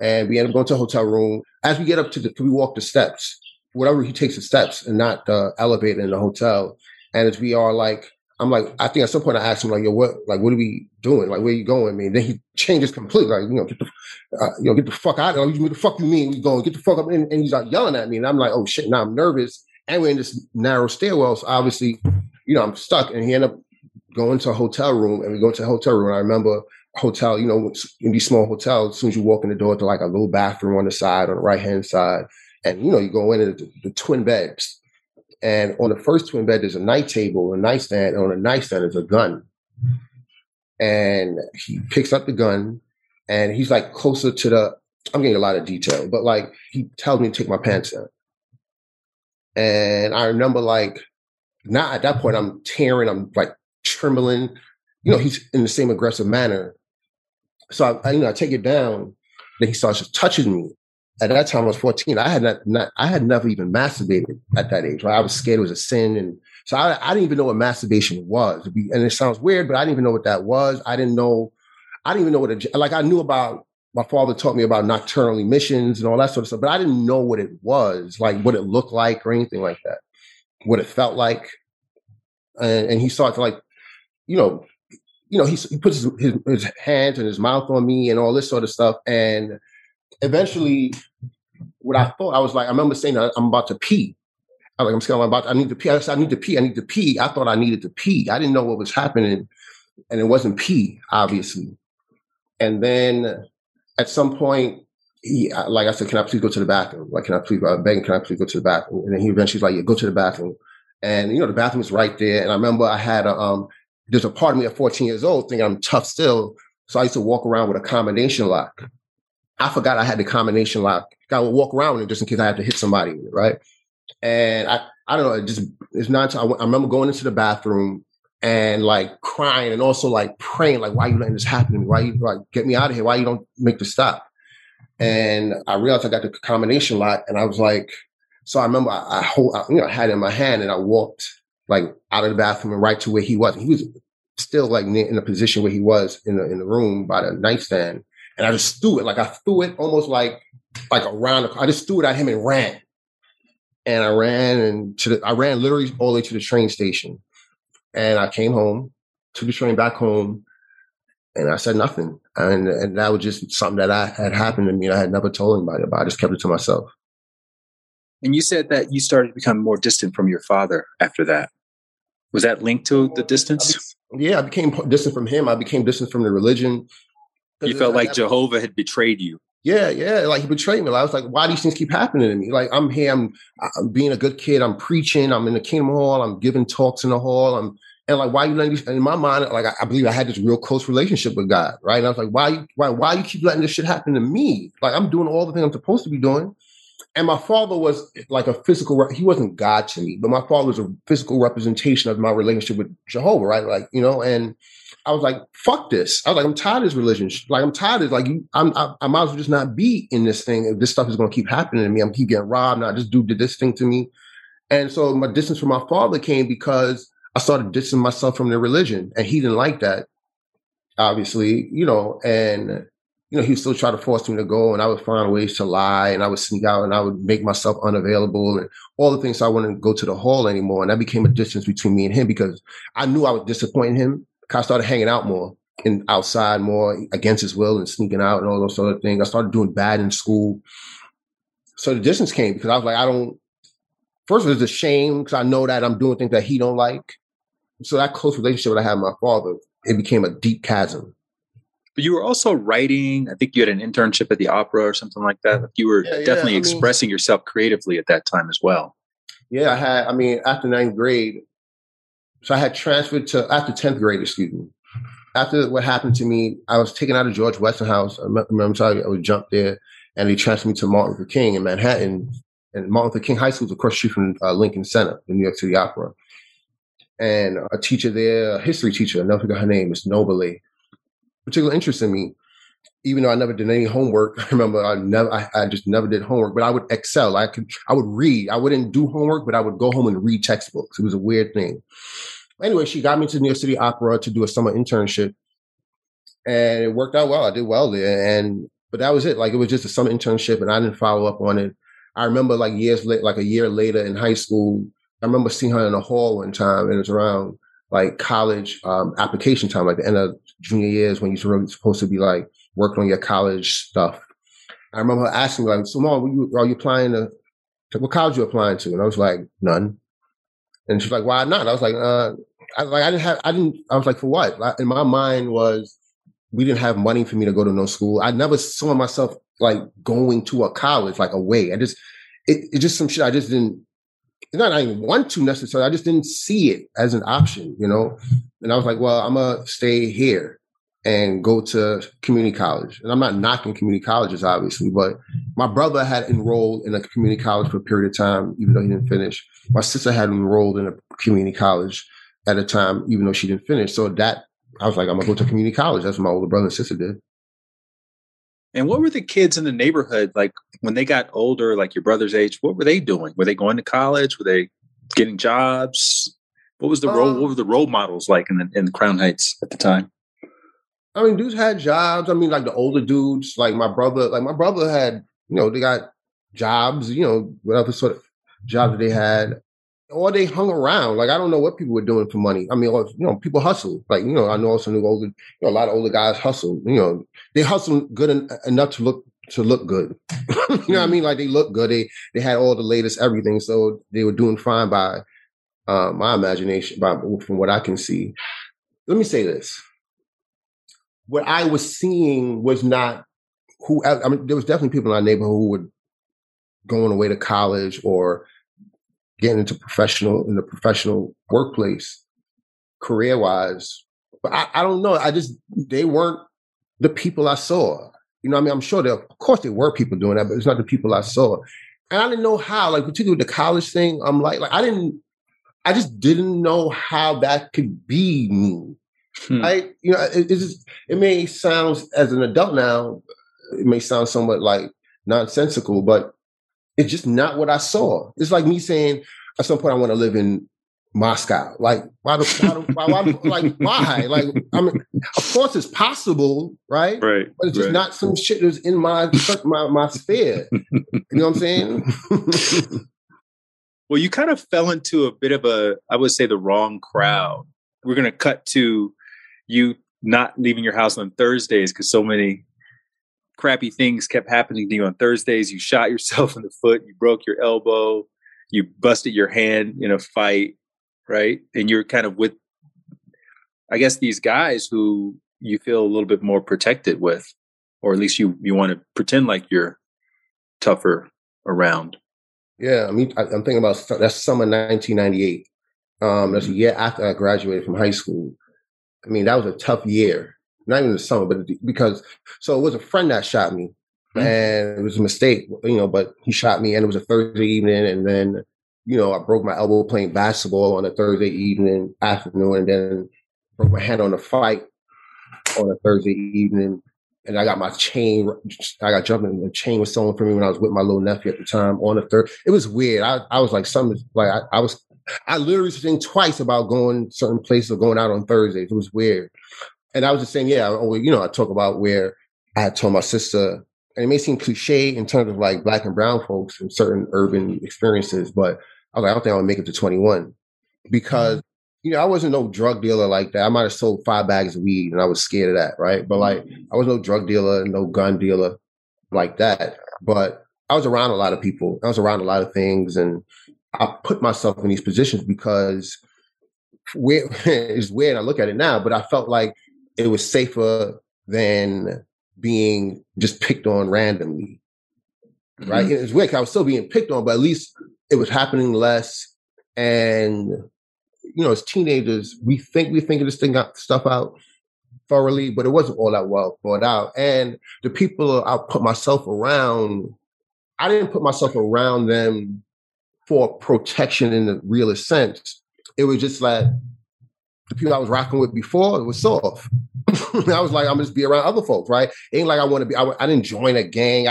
And we end up going to a hotel room. As we get up we walk the steps, whatever he takes the steps and not the elevator in the hotel. And as we are like, I'm like, I think at some point I asked him, like, yo, what are we doing? Like, where are you going, man? Then he changes completely. Like, you know, get the fuck out. Like, what the fuck you mean? We going, get the fuck up. And he's like yelling at me. And I'm like, oh shit, now I'm nervous. And we're in this narrow stairwell. So obviously, you know, I'm stuck. And he ended up going to a hotel room and we go to a hotel room. And I remember hotel, you know, in these small hotels, as soon as you walk in the door to like a little bathroom on the side, on the right-hand side, and, you know, you go in and the twin beds. And on the first twin bed, there's a night table, a nightstand, and on the nightstand is a gun. And he picks up the gun, and he's like closer to the, I'm getting a lot of detail, but like he tells me to take my pants down. And I remember like, now at that point, I'm tearing, I'm like trembling. You know, he's in the same aggressive manner. So I take it down. Then he starts just touching me. At that time, I was 14. I had never even masturbated at that age. Right? I was scared it was a sin, and so I didn't even know what masturbation was. And it sounds weird, but I didn't even know what that was. I didn't even know what it, like. I knew about, my father taught me about nocturnal emissions and all that sort of stuff, but I didn't know what it was, like what it looked like or anything like that, what it felt like. And he started to like, you know, he puts his hands and his mouth on me and all this sort of stuff. And eventually, what I thought, I was like, I remember saying, I'm about to pee. I was like, I'm scared, I need to pee. I thought I needed to pee. I didn't know what was happening, and it wasn't pee, obviously. And then at some point, I said, can I please go to the bathroom? Like, can I please go to the bathroom? And then he eventually's like, yeah, go to the bathroom. And, you know, the bathroom is right there. And I remember I had there's a part of me at 14 years old thinking I'm tough still. So I used to walk around with a combination lock. I forgot I had the combination lock. I would walk around with it just in case I had to hit somebody with it, right? And I don't know, I remember going into the bathroom and like crying and also like praying, like, why are you letting this happen to me? Why you like, get me out of here? Why you don't make this stop? And I realized I got the combination lock, and I was like, so I remember I had it in my hand, and I walked like out of the bathroom and right to where he was. He was still like in a position where he was in the room by the nightstand. And I just threw it. Like I threw it almost like around the car. I just threw it at him and ran. And I ran literally all the way to the train station. And I came home, took the train back home, and I said nothing. And that was just something that I had happened to me. I had never told anybody about. I just kept it to myself. And you said that you started to become more distant from your father after that. Was that linked to the distance? Yeah, I became distant from him. I became distant from the religion. You felt like Jehovah had betrayed you. Yeah. Like he betrayed me. I was like, why do these things keep happening to me? Like I'm here, I'm being a good kid. I'm preaching. I'm in the Kingdom Hall. I'm giving talks in the hall. And like, why are you letting these? And in my mind, like I believe I had this real close relationship with God, right? And I was like, why you keep letting this shit happen to me? Like I'm doing all the things I'm supposed to be doing. And my father was like a physical, he wasn't God to me, but my father was a physical representation of my relationship with Jehovah, right? Like, you know, and I was like, fuck this. I was like, I'm tired of this religion. Like, I'm tired of this. Like, I might as well just not be in this thing. If this stuff is going to keep happening to me, I'm keep getting robbed. Now this dude did this thing to me. And so my distance from my father came because I started distancing myself from the religion, and he didn't like that, obviously, you know, and you know, he would still try to force me to go, and I would find ways to lie, and I would sneak out, and I would make myself unavailable, and all the things. So I wouldn't go to the hall anymore, and that became a distance between me and him because I knew I was disappointing him. I started hanging out more and outside more against his will and sneaking out and all those sort of things. I started doing bad in school. So the distance came because I was like, first of all, it's a shame because I know that I'm doing things that he don't like. So that close relationship that I had with my father, it became a deep chasm. But you were also writing. I think you had an internship at the opera or something like that. You were definitely expressing yourself creatively at that time as well. Yeah, after ninth grade, so I had transferred to, after 10th grade, excuse me. After what happened to me, I was taken out of George Westinghouse. I remember I was jumped there, and they transferred me to Martin Luther King in Manhattan. And Martin Luther King High School is across the street from Lincoln Center, the New York City Opera. And a teacher there, a history teacher, I never forgot her name, Miss Nobley, particular interest in me, even though I never did any homework. I remember I just never did homework, but I would excel. I would read. I wouldn't do homework, but I would go home and read textbooks. It was a weird thing. Anyway, she got me to the New York City Opera to do a summer internship, and it worked out well. I did well there, but that was it. Like it was just a summer internship, and I didn't follow up on it. I remember like years later, like a year later in high school, I remember seeing her in the hall one time, and it was around like college application time, like the end of junior years when you're really supposed to be like working on your college stuff. I remember her asking me like, so Mom, are you applying to, what college you applying to? And I was like, none. And she's like, why not? And I was like, I didn't have, I was like, for what? In my mind was, we didn't have money for me to go to no school. I never saw myself like going to a college, like away. I just, it's just some shit I just didn't, not I didn't want to necessarily, I just didn't see it as an option, you know? And I was like, well, I'm going to stay here and go to community college. And I'm not knocking community colleges, obviously, but my brother had enrolled in a community college for a period of time, even though he didn't finish. My sister had enrolled in a community college at a time, even though she didn't finish. So that, I was like, I'm going to go to community college. That's what my older brother and sister did. And what were the kids in the neighborhood, like when they got older, like your brother's age, what were they doing? Were they going to college? Were they getting jobs? What was the role? What were the role models like in the Crown Heights at the time? I mean, dudes had jobs. I mean, like the older dudes, like my brother had, you know, they got jobs, you know, whatever sort of job that they had. Or they hung around. Like, I don't know what people were doing for money. I mean, or, you know, people hustle. Like, you know, I know also older, you know, a lot of older guys hustle. You know, they hustle good enough to look good. You know what I mean? Like, they look good. They had all the latest everything. So they were doing fine by my imagination, from what I can see. Let me say this. What I was seeing was not who, I mean, there was definitely people in our neighborhood who were going away to college or getting into the professional workplace, career-wise. But I don't know. They weren't the people I saw. You know what I mean? I'm sure of course there were people doing that, but it's not the people I saw. And I didn't know how, like particularly with the college thing, I'm like I just didn't know how that could be me. Like, you know, it may sound, as an adult now, it may sound somewhat like nonsensical, but it's just not what I saw. It's like me saying, at some point, I want to live in Moscow. Like, why? Like, I mean, of course it's possible, right? Right. But it's just not some shit that's in my sphere. You know what I'm saying? Well, you kind of fell into a bit of the wrong crowd. We're going to cut to you not leaving your house on Thursdays because so many crappy things kept happening to you on Thursdays. You shot yourself in the foot. You broke your elbow. You busted your hand in a fight, right? And you're kind of with, I guess, these guys who you feel a little bit more protected with, or at least you want to pretend like you're tougher around. Yeah, I mean, I'm thinking about that's summer 1998. That's a year after I graduated from high school. I mean, that was a tough year. Not even the summer, but it was a friend that shot me, and it was a mistake, you know, but he shot me, and it was a Thursday evening. And then, you know, I broke my elbow playing basketball on a Thursday afternoon, and then broke my hand on a fight on a Thursday evening. And I got my chain, I got jumped and the chain was stolen from me when I was with my little nephew at the time on a Thursday. It was weird. I was like, I literally was thinking twice about going certain places or going out on Thursdays. It was weird. And I was just saying, yeah, you know, I talk about where I had told my sister, and it may seem cliche in terms of like Black and brown folks and certain urban experiences, but I was like, I don't think I would make it to 21 because, you know, I wasn't no drug dealer like that. I might have sold 5 bags of weed and I was scared of that, right? But like, I was no drug dealer, no gun dealer like that. But I was around a lot of people. I was around a lot of things. And I put myself in these positions because it's weird. I look at it now, but I felt like it was safer than being just picked on randomly, right? Mm-hmm. It was weird. I was still being picked on, but at least it was happening less. And, you know, as teenagers, we think of this thing stuff out thoroughly, but it wasn't all that well thought out. And the people I put myself around, I didn't put myself around them for protection in the realest sense. It was just like the people I was rocking with before, it was soft. I was like, I'm just be around other folks, right? It ain't like I want to be. I didn't join a gang.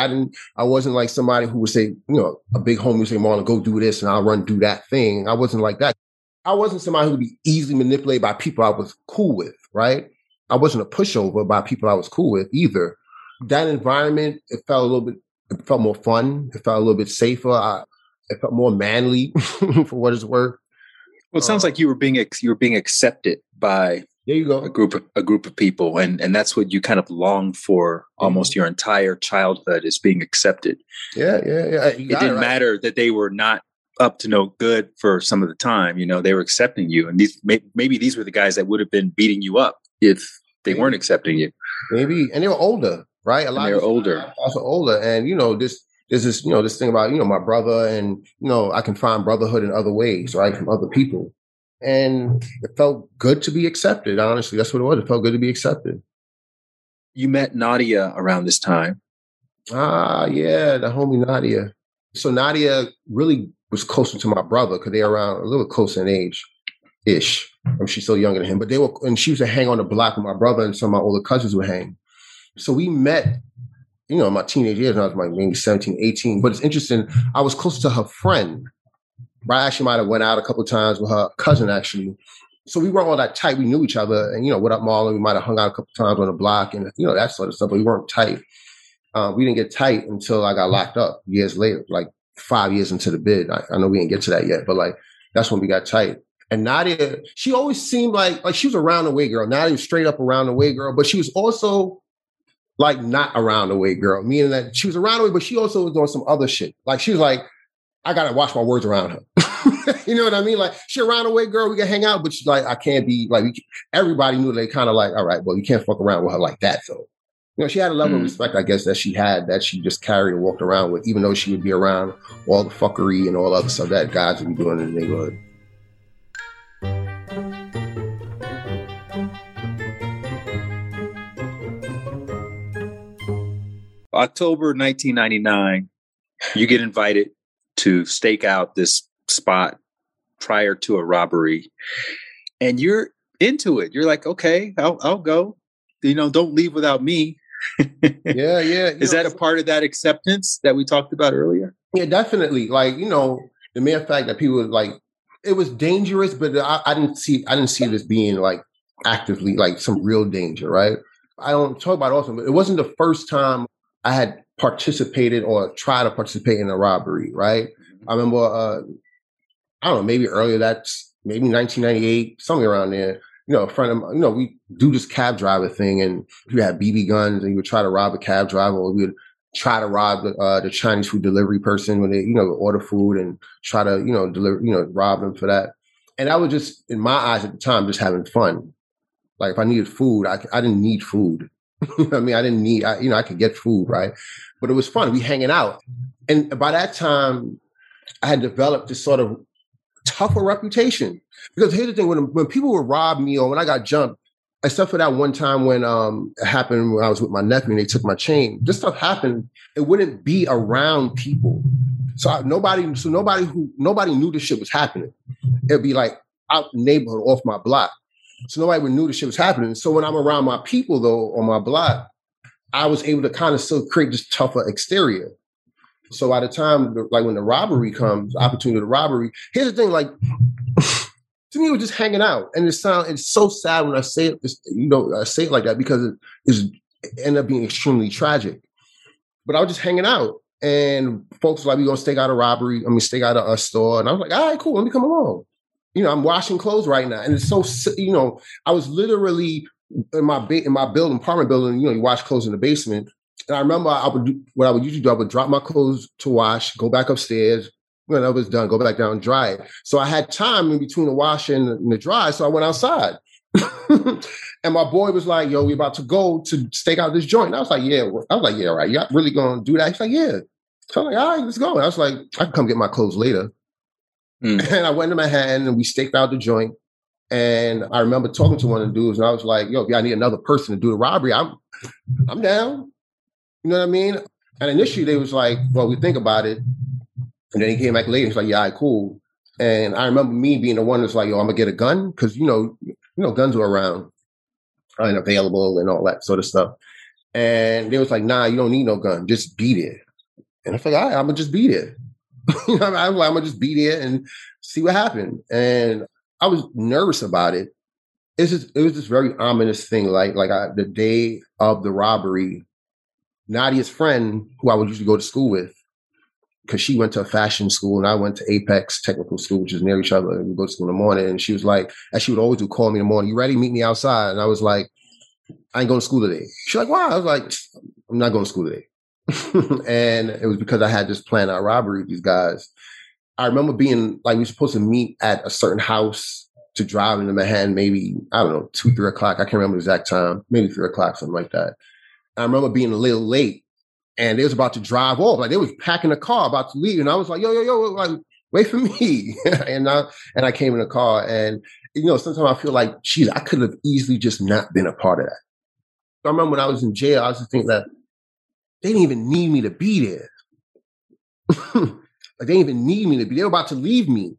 I wasn't like somebody who would say, you know, a big homie would say, Marlon, go do this, and I'll run do that thing. I wasn't like that. I wasn't somebody who would be easily manipulated by people I was cool with, right? I wasn't a pushover by people I was cool with either. That environment, it felt more fun. It felt a little bit safer. It felt more manly, for what it's worth. Well, it sounds like you were being accepted by a group of people, and that's what you kind of longed for almost your entire childhood, is being accepted. Yeah. It didn't matter that they were not up to no good for some of the time. You know, they were accepting you, and these maybe these were the guys that would have been beating you up if They weren't accepting you. Maybe, and they were older, right? A lot. They're older, also older, and you know this. There's this, you know, this thing about, you know, my brother, and you know, I can find brotherhood in other ways, right, from other people, and it felt good to be accepted. Honestly, that's what it was. It felt good to be accepted. You met Nadia around this time. Ah, yeah, the homie Nadia. So Nadia really was closer to my brother because they were around a little closer in age, ish. I mean, she's still younger than him, but they were, and she used to hang on the block with my brother, and some of my older cousins would hang. So we met, you know, in my teenage years, when I was like maybe 17, 18. But it's interesting, I was close to her friend. Right? I actually might have went out a couple of times with her cousin, actually. So we weren't all that tight. We knew each other. And, you know, what up, Marlon? We might have hung out a couple of times on the block and, you know, that sort of stuff. But we weren't tight. We didn't get tight until I got locked up years later, like 5 years into the bid. I know we didn't get to that yet, but, like, that's when we got tight. And Nadia, she always seemed like she was around the way girl. Nadia was straight up around the way girl. But she was also... like not around the way girl, meaning that she was around the way, but she also was doing some other shit. Like she was like, I gotta watch my words around her. You know what I mean? Like she around the way girl, we can hang out, but she's like, I can't be like, everybody knew they kind of like, all right, well, you can't fuck around with her like that though. You know, she had a level of respect, I guess, that she had, that she just carried and walked around with, even though she would be around all the fuckery and all other stuff that guys would be doing in the neighborhood. October 1999, you get invited to stake out this spot prior to a robbery, and you're into it. You're like, okay, I'll go. You know, don't leave without me. Yeah, yeah. Is that a part of that acceptance that we talked about earlier? Yeah, definitely. Like, you know, the mere fact that people like, it was dangerous, but I didn't see this being like actively like some real danger, right? I don't talk about awesome, but it wasn't the first time I had participated or tried to participate in a robbery, right? I remember, I don't know, maybe earlier, that's maybe 1998, somewhere around there. You know, a friend of mine, you know, we do this cab driver thing, and we had BB guns, and we would try to rob a cab driver, or we would try to rob the Chinese food delivery person when they, you know, order food and try to, you know, deliver, you know, rob them for that. And I was just, in my eyes at the time, just having fun. Like if I needed food, I didn't need food. You know what I mean? I could get food, right? But it was fun. We hanging out. And by that time, I had developed this sort of tougher reputation. Because here's the thing, when people would rob me or when I got jumped, except for that one time when it happened when I was with my nephew and they took my chain, this stuff happened. It wouldn't be around people. So nobody knew this shit was happening. It'd be like out in the neighborhood, off my block. So nobody knew this shit was happening. So when I'm around my people, though, on my block, I was able to kind of still create this tougher exterior. So by the time, like when the robbery comes, the opportunity to robbery, here's the thing, like, to me, it was just hanging out. And it's so sad when I say it, you know, I say it like that because it ended up being extremely tragic. But I was just hanging out. And folks were like, we're going to stake out a store. And I was like, all right, cool, let me come along. You know, I'm washing clothes right now. And it's so, you know, I was literally in my apartment building, you know, you wash clothes in the basement. And I remember I would drop my clothes to wash, go back upstairs. When I was done, go back down and dry it. So I had time in between the wash and the dry. So I went outside. And my boy was like, yo, we about to go to stake out this joint. And I was like, yeah, right. Y'all really going to do that? He's like, yeah. So I'm like, all right, let's go. And I was like, I can come get my clothes later. Mm. And I went to Manhattan and we staked out the joint. And I remember talking to one of the dudes and I was like, yo, if y'all need another person to do the robbery, I'm down. You know what I mean? And initially they was like, well, we think about it. And then he came back later and he's like, yeah, all right, cool. And I remember me being the one that's like, yo, I'm going to get a gun. Because, you know, guns were around and available and all that sort of stuff. And they was like, nah, you don't need no gun. Just be there. And I was like, all right, I'm going to just be there. You know, I'm like, I'm gonna just be there and see what happened. And I was nervous about it. It was this very ominous thing. Like, the day of the robbery, Nadia's friend, who I would usually go to school with, because she went to a fashion school and I went to Apex Technical School, which is near each other. And we go to school in the morning. And she was like, as she would always do, call me in the morning. You ready? Meet me outside. And I was like, I ain't going to school today. She's like, why? I was like, I'm not going to school today. And it was because I had this plan out robbery with these guys. I remember being like, we were supposed to meet at a certain house to drive into Manhattan, maybe, I don't know, 2, 3 o'clock. I can't remember the exact time, maybe 3 o'clock, something like that. I remember being a little late and they was about to drive off. Like they was packing a car about to leave. And I was like, yo, like, wait for me. and I came in the car, and, you know, sometimes I feel like, geez, I could have easily just not been a part of that. So I remember when I was in jail, I was just thinking that they didn't even need me to be there. Like, they didn't even need me to be there. They were about to leave me.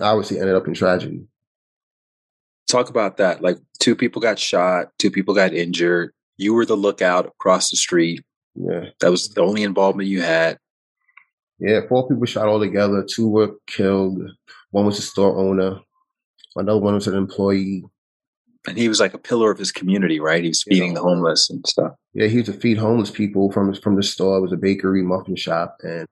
I obviously ended up in tragedy. Talk about that. Like, 2 people got shot, 2 people got injured. You were the lookout across the street. Yeah. That was the only involvement you had. Yeah, 4 people shot all together. 2 were killed. 1 was a store owner. Another 1 was an employee. And he was like a pillar of his community, right? He was feeding the homeless and stuff. Yeah, he used to feed homeless people from the store. It was a bakery, muffin shop. And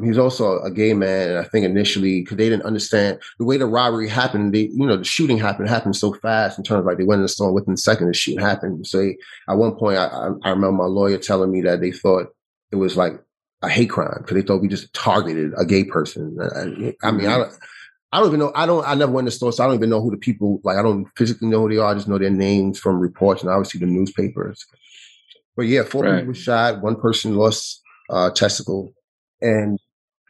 he was also a gay man. And I think initially, because they didn't understand the way the robbery happened, the shooting happened so fast in terms of like they went in the store, within seconds the shooting happened. So at one point, I remember my lawyer telling me that they thought it was like a hate crime because they thought we just targeted a gay person. I mean, I don't even know. I never went to the store, so I don't even know who the people, like, I don't physically know who they are. I just know their names from reports and obviously the newspapers. But yeah, 4 people were shot. 1 person lost a testicle. And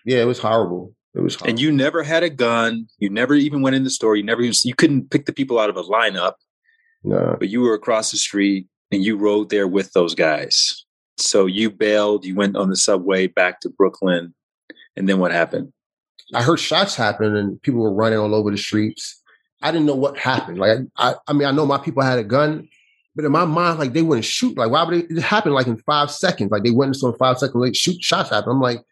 yeah, it was horrible. And you never had a gun. You never even went in the store. You couldn't pick the people out of a lineup. No. But you were across the street and you rode there with those guys. So you bailed. You went on the subway back to Brooklyn. And then what happened? I heard shots happen and people were running all over the streets. I didn't know what happened. Like, I mean, I know my people had a gun, but in my mind, like, they wouldn't shoot. Like, why would it happen? Like, in 5 seconds, like, they went into 5 seconds late, shots happen. I'm like,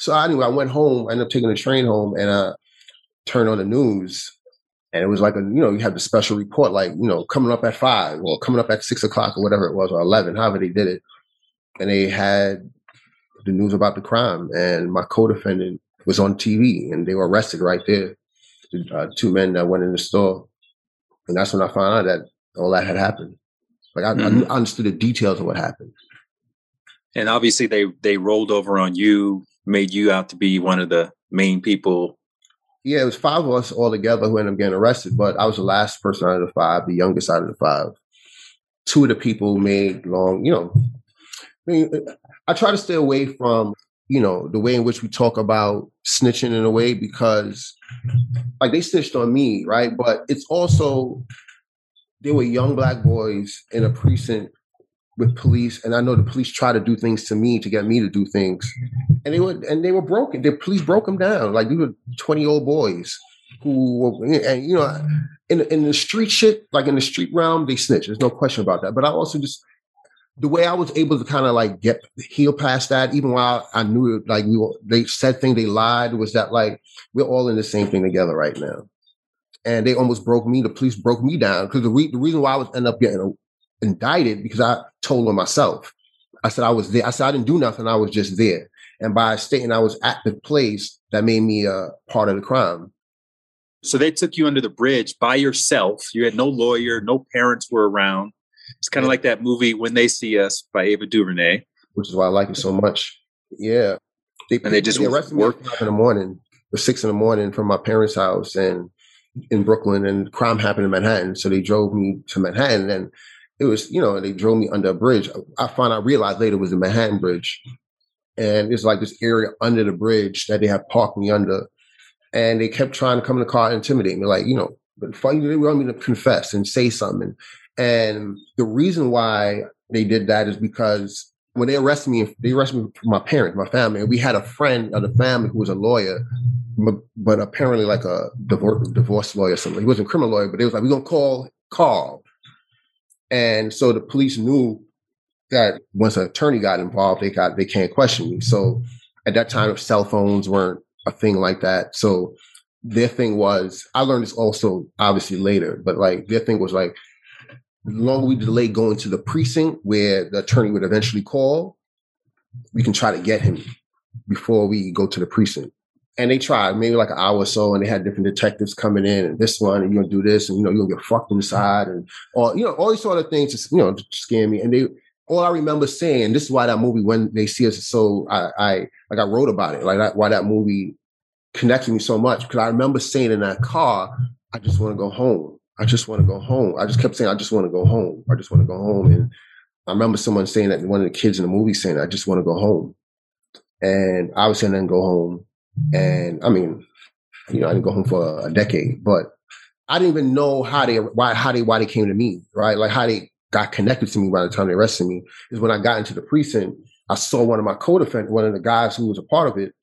so anyway, I went home. I ended up taking the train home and I turned on the news, and it was like, you have the special report, like, coming up at 5 or coming up at 6 o'clock or whatever it was, or 11, however they did it. And they had the news about the crime, and my co-defendant was on TV, and they were arrested right there. 2 men that went in the store. And that's when I found out that all that had happened. Like, I understood the details of what happened. And obviously they rolled over on you, made you out to be one of the main people. Yeah, it was 5 of us all together who ended up getting arrested, but I was the last person out of the 5, the youngest out of the 5. 2 of the people made long, I mean, I try to stay away from, the way in which we talk about snitching in a way, because like they snitched on me, right? But it's also, they were young Black boys in a precinct with police. And I know the police try to do things to me to get me to do things. And they were broken. The police broke them down. Like, we were 20-year-old boys who were, and in the street shit, like in the street realm, they snitch. There's no question about that. But I also just, the way I was able to kind of like heal past that, even while I knew like they said things, they lied, was that like, we're all in the same thing together right now. And they almost broke me. The police broke me down because the reason why I was end up getting indicted, because I told on myself. I said I was there. I said I didn't do nothing. I was just there. And by stating I was at the place, that made me a part of the crime. So they took you under the bridge by yourself. You had no lawyer, no parents were around. It's kind of like that movie, When They See Us by Ava DuVernay. Which is why I like it so much. Yeah. They arrested me at 5 in the morning or 6 in the morning from my parents' house and in Brooklyn, and crime happened in Manhattan. So they drove me to Manhattan, and it was, they drove me under a bridge. I realized later it was the Manhattan Bridge. And it's like this area under the bridge that they had parked me under. And they kept trying to come in the car and intimidate me. Like, but they want me to confess and say something. And the reason why they did that is because when they arrested me for my parents, my family, and we had a friend of the family who was a lawyer, but apparently like a divorce lawyer or something. He wasn't a criminal lawyer, but they was like, we're going to call Carl. And so the police knew that once an attorney got involved, they can't question me. So at that time, cell phones weren't a thing like that. So their thing was, I learned this also obviously later, but like their thing was like, the longer we delay going to the precinct where the attorney would eventually call, we can try to get him before we go to the precinct. And they tried maybe like an hour or so, and they had different detectives coming in, and this one, and you're gonna do this, and you're gonna get fucked inside, and all all these sort of things to to scare me. And they, all I remember saying, this is why that movie When They See Us is so, I wrote about it, like that, why that movie connected me so much, because I remember saying in that car, I just want to go home. I just want to go home. I just kept saying, I just want to go home. I just want to go home. And I remember someone saying that, one of the kids in the movie saying, I just want to go home. And I was saying, I didn't go home. And I mean, you know, I didn't go home for a decade, but I didn't even know why they came to me, right? Like how they got connected to me by the time they arrested me is when I got into the precinct, I saw one of my co-defendants, one of the guys who was a part of it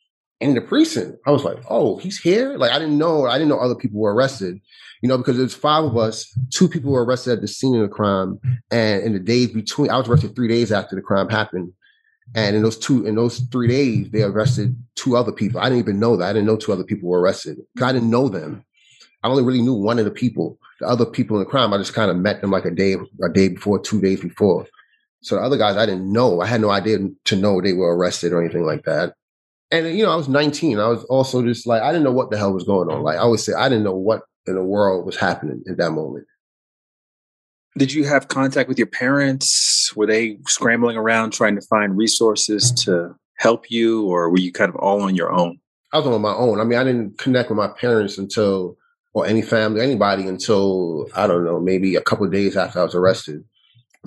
in the precinct. I was like, oh, he's here? Like, I didn't know other people were arrested, you know, because there's five of us, two people were arrested at the scene of the crime. And in the days between, I was arrested 3 days after the crime happened. And in those three days, they arrested two other people. I didn't even know that. I didn't know two other people were arrested. I didn't know them. I only really knew one of the people. The other people in the crime, I just kind of met them like a day before, 2 days before. So the other guys, I didn't know. I had no idea to know they were arrested or anything like that. And, you know, I was 19. I was also just like, I didn't know what the hell was going on. Like I always say, I didn't know what in the world was happening at that moment. Did you have contact with your parents? Were they scrambling around trying to find resources to help you, or were you kind of all on your own? I was on my own. I mean, I didn't connect with my parents or anybody until, I don't know, maybe a couple of days after I was arrested,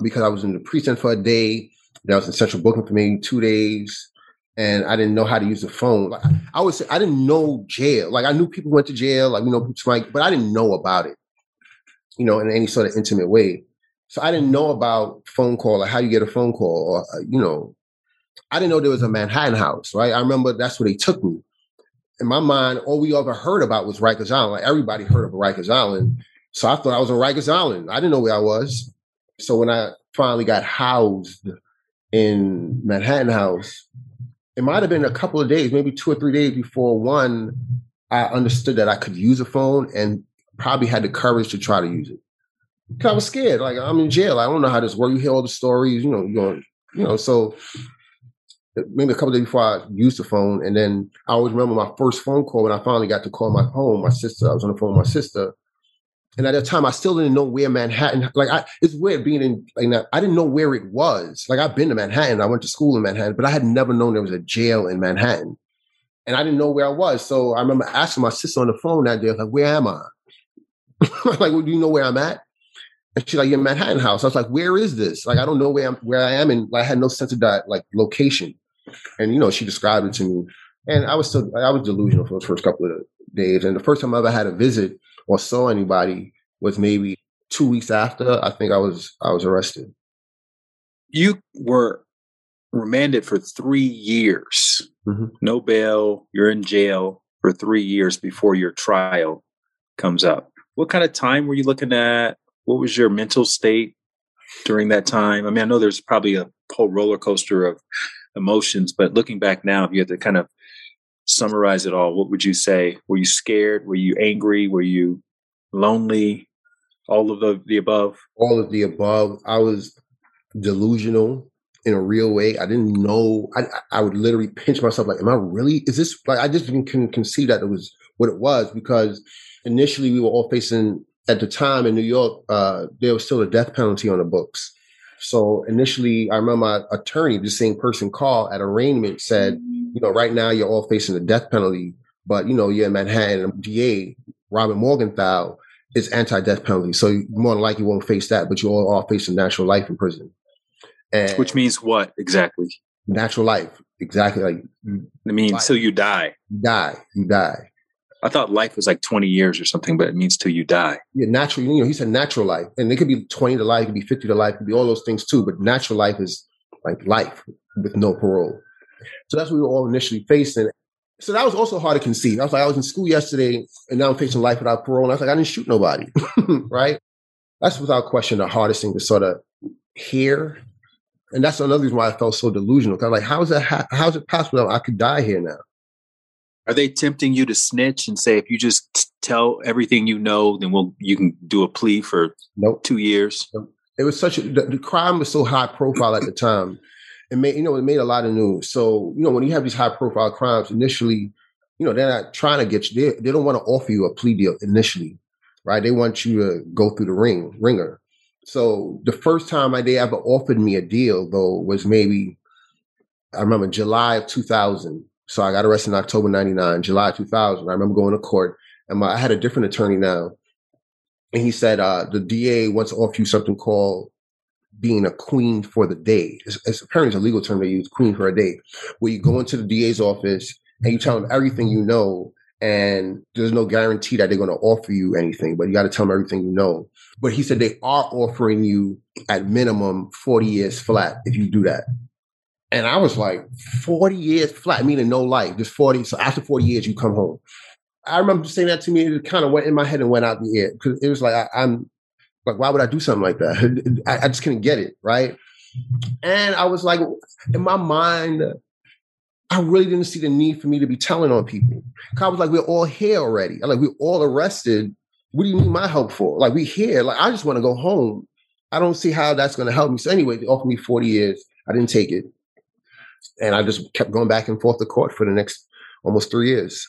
because I was in the precinct for a day. That was in central booking for maybe 2 days. And I didn't know how to use the phone. Like, I would say I didn't know jail. Like I knew people went to jail, like, you know, but I didn't know about it, you know, in any sort of intimate way. So I didn't know about phone call, like how you get a phone call, or, you know, I didn't know there was a Manhattan House, right? I remember that's where they took me. In my mind, all we ever heard about was Rikers Island. Like everybody heard of Rikers Island. So I thought I was on Rikers Island. I didn't know where I was. So when I finally got housed in Manhattan House, it might have been a couple of days, maybe 2 or 3 days before one, I understood that I could use a phone and probably had the courage to try to use it. Because I was scared. Like, I'm in jail. I don't know how this works. You hear all the stories, you know, so maybe a couple of days before I used the phone. And then I always remember my first phone call when I finally got to call my home, my sister. I was on the phone with my sister. And at that time, I still didn't know where Manhattan, like, it's weird being in, like, I didn't know where it was. Like, I've been to Manhattan. I went to school in Manhattan, but I had never known there was a jail in Manhattan. And I didn't know where I was. So I remember asking my sister on the phone that day, I was like, where am I? Like, well, do you know where I'm at? And she's like, you're in Manhattan House. I was like, where is this? Like, I don't know where I am. And I had no sense of that, like, location. And, you know, she described it to me. And I was delusional for those first couple of days. And the first time I ever had a visit or saw anybody was maybe 2 weeks after I think I was arrested. You were remanded for 3 years. Mm-hmm. No bail. You're in jail for 3 years before your trial comes up. What kind of time were you looking at? What was your mental state during that time? I mean, I know there's probably a whole roller coaster of emotions, but looking back now, if you had to kind of summarize it all, what would you say? Were you scared? Were you angry? Were you lonely? All of the above? All of the above. I was delusional in a real way. I didn't know. I would literally pinch myself like, am I really? Is this? Like, I just didn't conceive that it was what it was, because initially we were all facing, at the time in New York, there was still a death penalty on the books. So initially, I remember my attorney, the same person, called at arraignment, said, you know, right now you're all facing the death penalty, but, you know, you're in Manhattan. DA Robert Morgenthau is anti-death penalty. So you more than likely won't face that, but you all are facing natural life in prison. And which means what exactly? Natural life. Exactly. Like, I mean, life. So you die. You die. I thought life was like 20 years or something, but it means till you die. Yeah, natural. You know, he said natural life. And it could be 20 to life, it could be 50 to life, it could be all those things too. But natural life is like life with no parole. So that's what we were all initially facing. So that was also hard to conceive. I was like, I was in school yesterday and now I'm facing life without parole. And I was like, I didn't shoot nobody, right? That's without question the hardest thing to sort of hear. And that's another reason why I felt so delusional. Because I'm like, how is it possible I could die here now? Are they tempting you to snitch and say, if you just tell everything you know, then you can do a plea for 2 years? It was such the crime was so high profile at the time. It made a lot of news. So, you know, when you have these high profile crimes initially, you know, they're not trying to get you. They don't want to offer you a plea deal initially, right? They want you to go through the ringer. So the first time they ever offered me a deal, though, was maybe, I remember, July of 2000. So I got arrested in October 99, July 2000. I remember going to court, and I had a different attorney now. And he said, the DA wants to offer you something called being a queen for the day. It's apparently it's a legal term they use, queen for a day, where you go into the DA's office and you tell them everything you know, and there's no guarantee that they're going to offer you anything, but you got to tell them everything you know. But he said they are offering you at minimum 40 years flat if you do that. And I was like, 40 years flat, meaning no life, just 40. So after 40 years, you come home. I remember saying that to me, it kind of went in my head and went out the air, because it was like, I'm like, why would I do something like that? I just couldn't get it, right? And I was like, in my mind, I really didn't see the need for me to be telling on people. I was like, we're all here already. I'm like, we're all arrested. What do you need my help for? Like, we here. Like, I just want to go home. I don't see how that's going to help me. So anyway, they offered me 40 years. I didn't take it. And I just kept going back and forth to court for the next almost 3 years.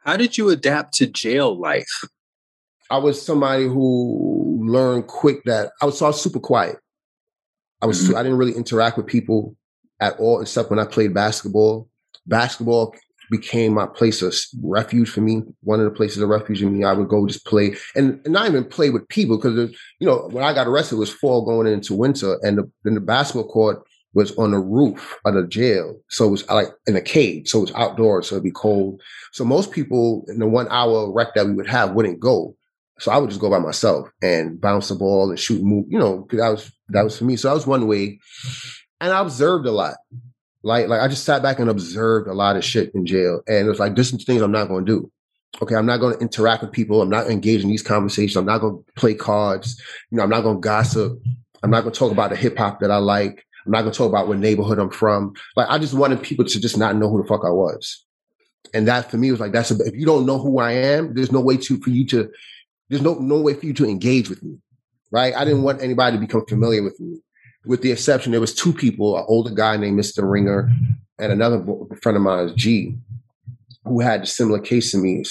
How did you adapt to jail life? I was somebody who learned quick that I was super quiet. I didn't really interact with people at all, except when I played basketball. Basketball became my place of refuge for me. One of the places of refuge for me, I would go just play and not even play with people, because, you know, when I got arrested, it was fall going into winter, and then the basketball court was on the roof of the jail. So it was like in a cage. So it was outdoors. So it'd be cold. So most people in the 1 hour rec that we would have wouldn't go. So I would just go by myself and bounce the ball and shoot and move, you know, because that was for me. So I was one way. And I observed a lot. Like I just sat back and observed a lot of shit in jail. And it was like, this is things I'm not going to do. Okay, I'm not going to interact with people. I'm not engaged in these conversations. I'm not going to play cards. You know, I'm not going to gossip. I'm not going to talk about the hip hop that I like. I'm not going to talk about what neighborhood I'm from. Like, I just wanted people to just not know who the fuck I was. And that for me was like, if you don't know who I am, there's no way for you to engage with me. Right. I didn't want anybody to become familiar with me. With the exception, there was two people, an older guy named Mr. Ringer and another friend of mine, G, who had a similar case to me.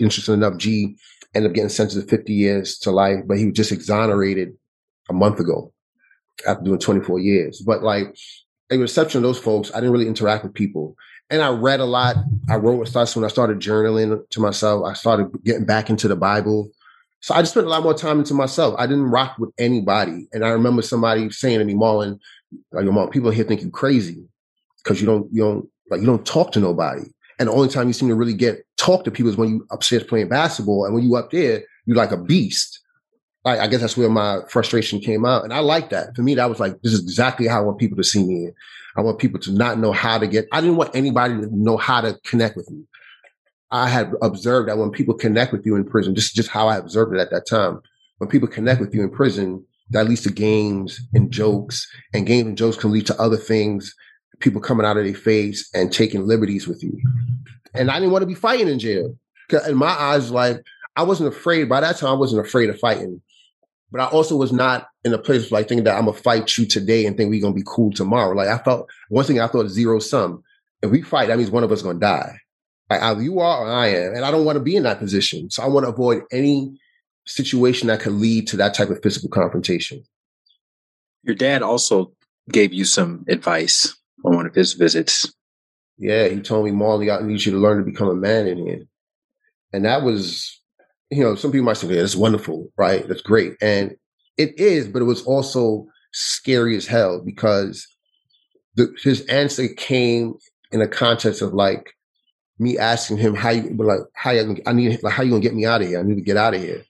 Interesting enough, G ended up getting sentenced to 50 years to life, but he was just exonerated a month ago after doing 24 years. But like, a reception of those folks, I didn't really interact with people. And I read a lot. I wrote stuff. When I started journaling to myself, I started getting back into the Bible. So I just spent a lot more time into myself. I didn't rock with anybody. And I remember somebody saying to me, Marlon, like, Marlon, people here think you're crazy because you don't talk to nobody. And the only time you seem to really talk to people is when you upstairs playing basketball. And when you up there, you're like a beast. Like, I guess that's where my frustration came out. And I like that. For me, that was like, this is exactly how I want people to see me. I want people to not know how to I didn't want anybody to know how to connect with me. I had observed that when people connect with you in prison, this is just how I observed it at that time. When people connect with you in prison, that leads to games and jokes, and games and jokes can lead to other things, people coming out of their face and taking liberties with you. And I didn't want to be fighting in jail. In my eyes, like, I wasn't afraid. By that time, I wasn't afraid of fighting. But I also was not in a place like thinking that I'm going to fight you today and think we're going to be cool tomorrow. Like, I thought zero sum. If we fight, that means one of us is going to die. Like, either you are or I am. And I don't want to be in that position. So I want to avoid any situation that could lead to that type of physical confrontation. Your dad also gave you some advice on one of his visits. Yeah, he told me, Marley, I need you to learn to become a man in here. And that was, you know, some people might say, yeah, that's wonderful, right? That's great. And it is, but it was also scary as hell, because his answer came in a context of like, me asking him how you gonna get me out of here? I need to get out of here.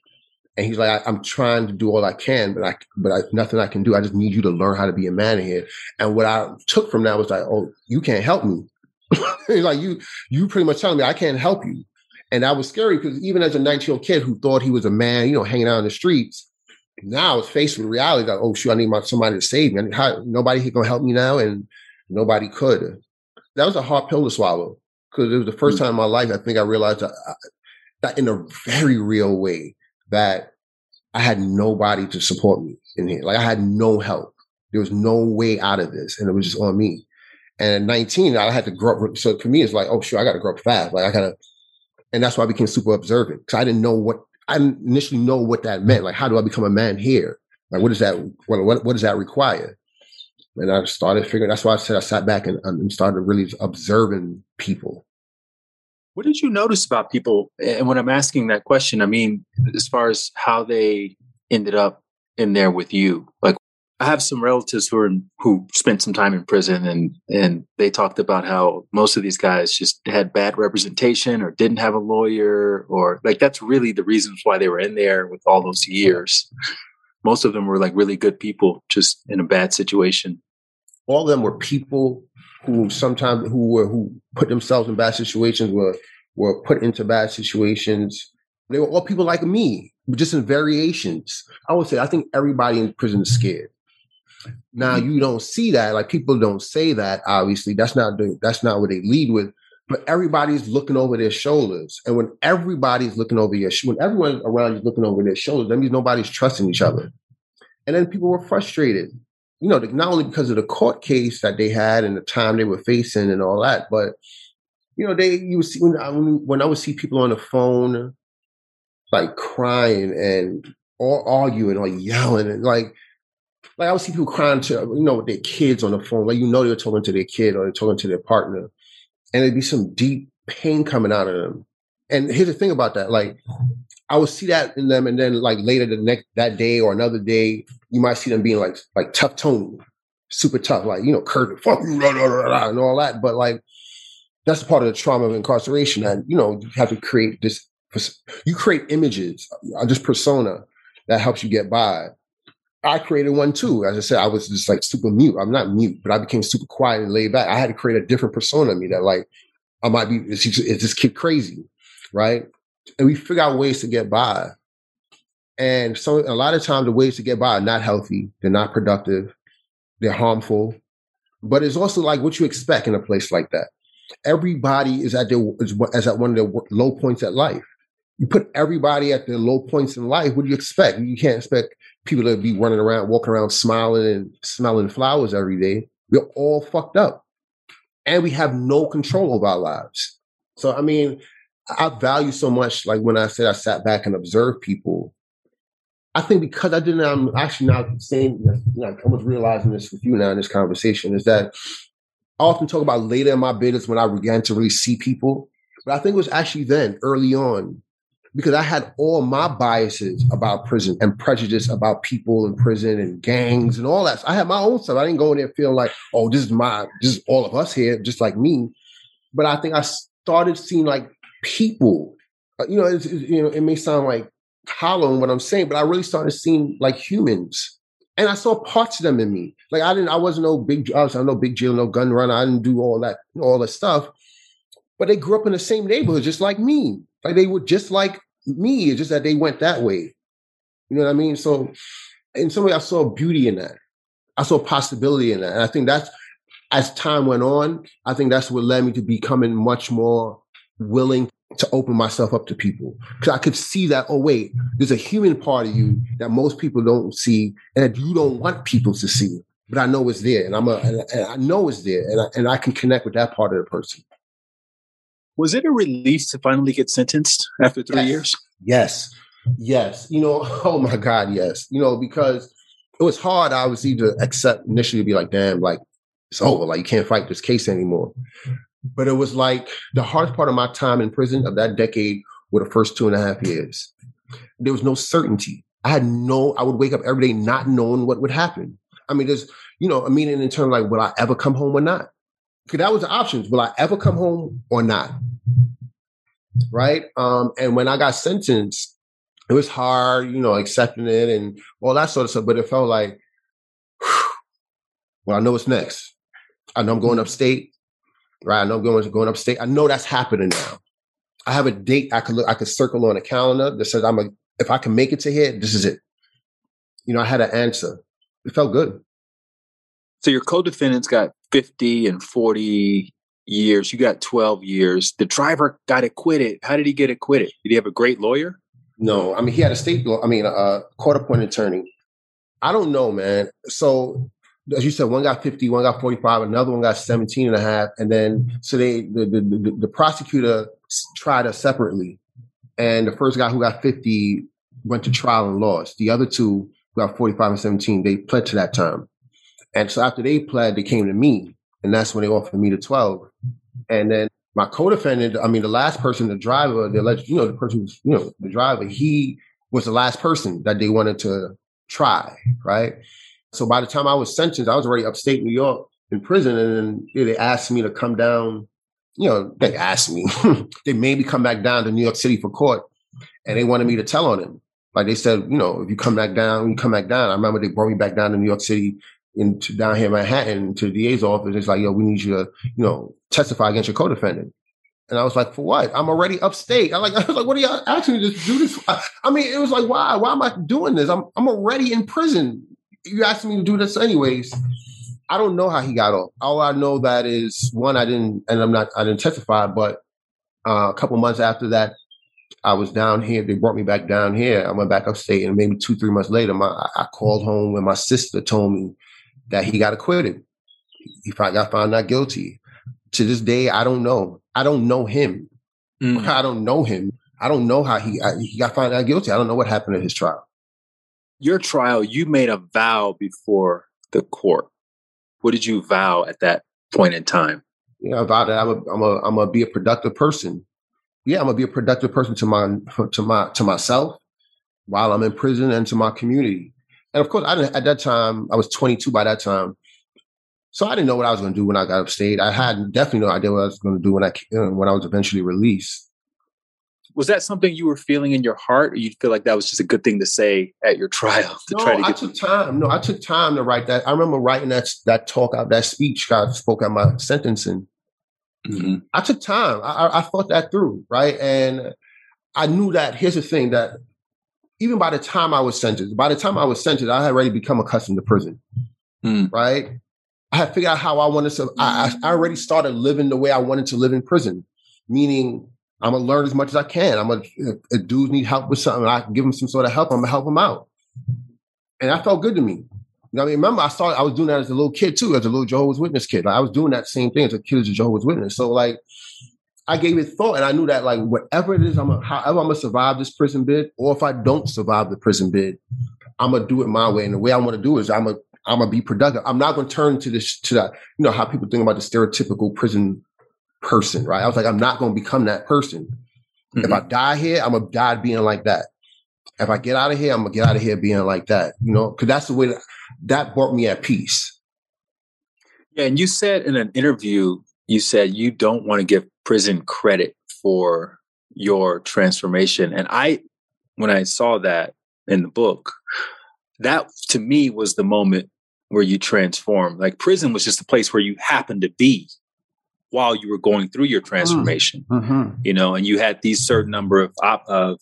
And he's like, I'm trying to do all I can, but nothing I can do. I just need you to learn how to be a man in here. And what I took from that was like, oh, you can't help me. Like you pretty much telling me I can't help you. And that was scary, because even as a 19-year-old kid who thought he was a man, you know, hanging out in the streets, now I was faced with reality that, oh shoot, I need somebody to save me. Nobody gonna help me now, and nobody could. That was a hard pill to swallow. Because it was the first time in my life, I think I realized that in a very real way that I had nobody to support me in here. Like, I had no help. There was no way out of this. And it was just on me. And at 19, I had to grow up. So for me, it's like, oh, sure, I got to grow up fast. Like, and that's why I became super observant. Because I didn't initially know what that meant. Like, how do I become a man here? Like, what does that require? And I started figuring, that's why I said I sat back and started really observing people. What did you notice about people? And when I'm asking that question, I mean, as far as how they ended up in there with you, like I have some relatives who spent some time in prison, and they talked about how most of these guys just had bad representation or didn't have a lawyer, or like, that's really the reasons why they were in there with all those years. Most of them were like really good people, just in a bad situation. All of them were people who put themselves in bad situations, were put into bad situations. They were all people like me, but just in variations. I would say, I think everybody in prison is scared. Now you don't see that, like people don't say that, obviously. That's not what they lead with, but everybody's looking over their shoulders. And when everybody's looking over when everyone around you is looking over their shoulders, that means nobody's trusting each other. And then people were frustrated, you know, not only because of the court case that they had and the time they were facing and all that, but you know, when I would see people on the phone, like crying and or arguing or yelling, and like I would see people crying to, you know, with their kids on the phone, like, you know, they're talking to their kid or they're talking to their partner, and there'd be some deep pain coming out of them. And here's the thing about that. Like, I would see that in them. And then like later that day or another day, you might see them being like tough Tony, super tough, like, you know, curving, fuck you, blah, blah, blah, blah, and all that. But like, that's part of the trauma of incarceration. And, you know, you have to create this, you create images, this persona that helps you get by. I created one too. As I said, I was just like super mute. I'm not mute, but I became super quiet and laid back. I had to create a different persona of me that like, I might be, is this kid crazy, right? And we figure out ways to get by. And so a lot of times the ways to get by are not healthy. They're not productive. They're harmful. But it's also like what you expect in a place like that. Everybody is at one of their low points at life. You put everybody at their low points in life, what do you expect? You can't expect people to be running around, walking around smiling and smelling flowers every day. We're all fucked up. And we have no control over our lives. So, I mean, I value so much, like when I said I sat back and observed people, I think because I didn't, I'm actually not saying, like, I was realizing this with you now in this conversation, is that I often talk about later in my business when I began to really see people, but I think it was actually then, early on, because I had all my biases about prison and prejudice about people in prison and gangs and all that. So I had my own stuff. I didn't go in there feeling like, oh, this is all of us here, just like me. But I think I started seeing like people, you know, it may sound like hollow in what I'm saying, but I really started seeing like humans. And I saw parts of them in me. Like I wasn't no big deal, no gun runner. I didn't do all that, all that stuff. But they grew up in the same neighborhood, just like me. Like they were just like me. It's just that they went that way. You know what I mean? So in some way, I saw beauty in that. I saw possibility in that. And I think that's, as time went on, I think that's what led me to becoming much more willing to open myself up to people. Because I could see that, oh, wait, there's a human part of you that most people don't see and that you don't want people to see. But I know it's there. And I know it's there. And I can connect with that part of the person. Was it a relief to finally get sentenced after 3 years? Yes. Yes. You know, oh my God, yes. You know, because it was hard, obviously, to accept initially to be like, damn, like, it's over. Like, you can't fight this case anymore. But it was like the hardest part of my time in prison of that decade were the first 2.5 years. There was no certainty. I would wake up every day not knowing what would happen. I mean, there's, you know, a meaning in terms like, will I ever come home or not? Because that was the options. Will I ever come home or not? Right? And when I got sentenced, it was hard, you know, accepting it and all that sort of stuff. But it felt like, whew, well, I know what's next. I know I'm going upstate. Right? I know I'm going upstate. I know that's happening now. I have a date I could circle on a calendar that says if I can make it to here, this is it. You know, I had an answer. It felt good. So your co-defendants got 50 and 40 years. You got 12 years. The driver got acquitted. How did he get acquitted? Did he have a great lawyer? No. I mean, he had a court-appointed attorney. I don't know, man. So as you said, one got 50, one got 45, another one got 17 and a half. And then so the prosecutor tried us separately. And the first guy who got 50 went to trial and lost. The other two who got 45 and 17, they pled to that term. And so after they pled, they came to me. And that's when they offered me the 12. And then My co-defendant, I mean, the last person, the driver, the alleged, you know, the person who's, you know, the driver, he was the last person that they wanted to try, right? So by the time I was sentenced, I was already upstate New York in prison, and then they asked me to come down. You know, they asked me. They made me come back down to New York City for court, and they wanted me to tell on him. Like they said, you know, if you come back down, you come back down. I remember they brought me back down to New York City, into down here in Manhattan, to the DA's office. It's like, yo, we need you to, you know, testify against your co-defendant. And I was like, for what? I'm already upstate. I was like, what are y'all asking me to do this? I mean, it was like, why? Why am I doing this? I'm already in prison. You asking me to do this anyways. I don't know how he got off. All I know that is, one, I didn't testify, but a couple months after that, I was down here. They brought me back down here. I went back upstate, and maybe 2-3 months later, I called home, and my sister told me that he got acquitted. He probably got found not guilty. To this day, I don't know. I don't know him. Mm. I don't know him. I don't know how he got found not guilty. I don't know what happened at his trial. Your trial, you made a vow before the court. What did you vow at that point in time? Yeah, I vowed that I'm gonna be a productive person. Yeah, I'm gonna be a productive person to myself while I'm in prison and to my community. And of course, I didn't, at that time, I was 22 by that time, so I didn't know what I was gonna do when I got upstate. I had definitely no idea what I was gonna do when I was eventually released. Was that something you were feeling in your heart, or you feel like that was just a good thing to say at your trial? I took time to write that. I remember writing that talk out, that speech I spoke at my sentencing. Mm-hmm. I took time. I thought that through, right? And I knew that, here's the thing, that even by the time I was sentenced, I had already become accustomed to prison, right? I had figured out how I wanted to, I already started living the way I wanted to live in prison, meaning, I'm going to learn as much as I can. If dudes need help with something, I can give them some sort of help. I'm going to help them out. And that felt good to me. You know what I mean? Remember, I was doing that as a little kid, too, as a little Jehovah's Witness kid. Like, I was doing that same thing as a kid as a Jehovah's Witness. So, like, I gave it thought, and I knew that, like, whatever it is, however I'm going to survive this prison bid, or if I don't survive the prison bid, I'm going to do it my way. And the way I want to do it is I'm going to be productive. I'm not going to turn to this, to that, you know, how people think about the stereotypical prison person, right? I was like, I'm not going to become that person. Mm-hmm. If I die here, I'm going to die being like that. If I get out of here, I'm going to get out of here being like that, you know, because that's the way that brought me at peace. Yeah. And you said in an interview, you said you don't want to give prison credit for your transformation. And when I saw that in the book, that to me was the moment where you transformed. Like, prison was just a place where you happened to be while you were going through your transformation, you know, and you had these certain number of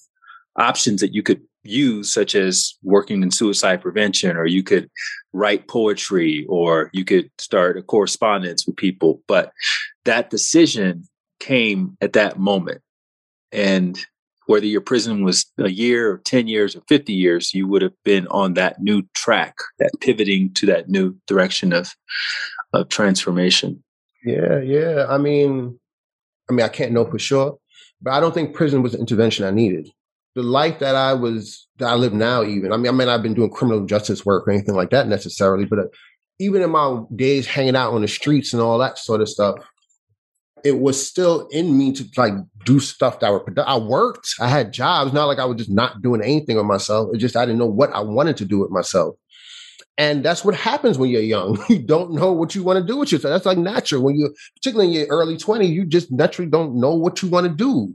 options that you could use, such as working in suicide prevention, or you could write poetry, or you could start a correspondence with people. But that decision came at that moment. And whether your prison was a year or 10 years or 50 years, you would have been on that new track, that pivoting to that new direction of transformation. Yeah. I mean, I can't know for sure, but I don't think prison was the intervention I needed. The life that I live now, even, I mean, I've been doing criminal justice work or anything like that necessarily, but even in my days hanging out on the streets and all that sort of stuff, it was still in me to like do stuff that were, I worked, I had jobs, not like I was just not doing anything with myself. It's just, I didn't know what I wanted to do with myself. And that's what happens when you're young. You don't know what you want to do with yourself. That's like natural. When you're particularly in your early 20s, you just naturally don't know what you want to do.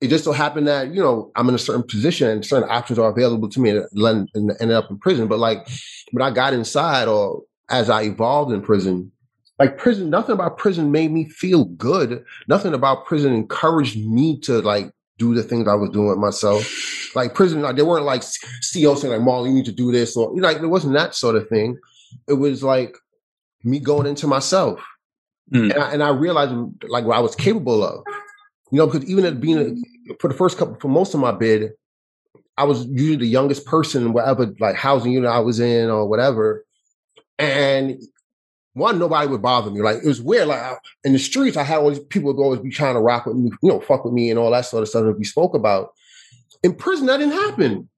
It just so happened that, you know, I'm in a certain position and certain options are available to me and ended up in prison. But like when I got inside, or as I evolved in prison, like prison, nothing about prison made me feel good. Nothing about prison encouraged me to like do the things I was doing with myself. Like prison, like, they weren't like CEOs saying like, Marlon, you need to do this, or, you know, like, it wasn't that sort of thing. It was like me going into myself. Mm. And I realized like what I was capable of, you know, because even at being, for most of my bid, I was usually the youngest person in whatever like housing unit I was in or whatever. And one, nobody would bother me. Like, it was weird. Like, in the streets, I had all these people would always be trying to rock with me, you know, fuck with me and all that sort of stuff that we spoke about. In prison, that didn't happen.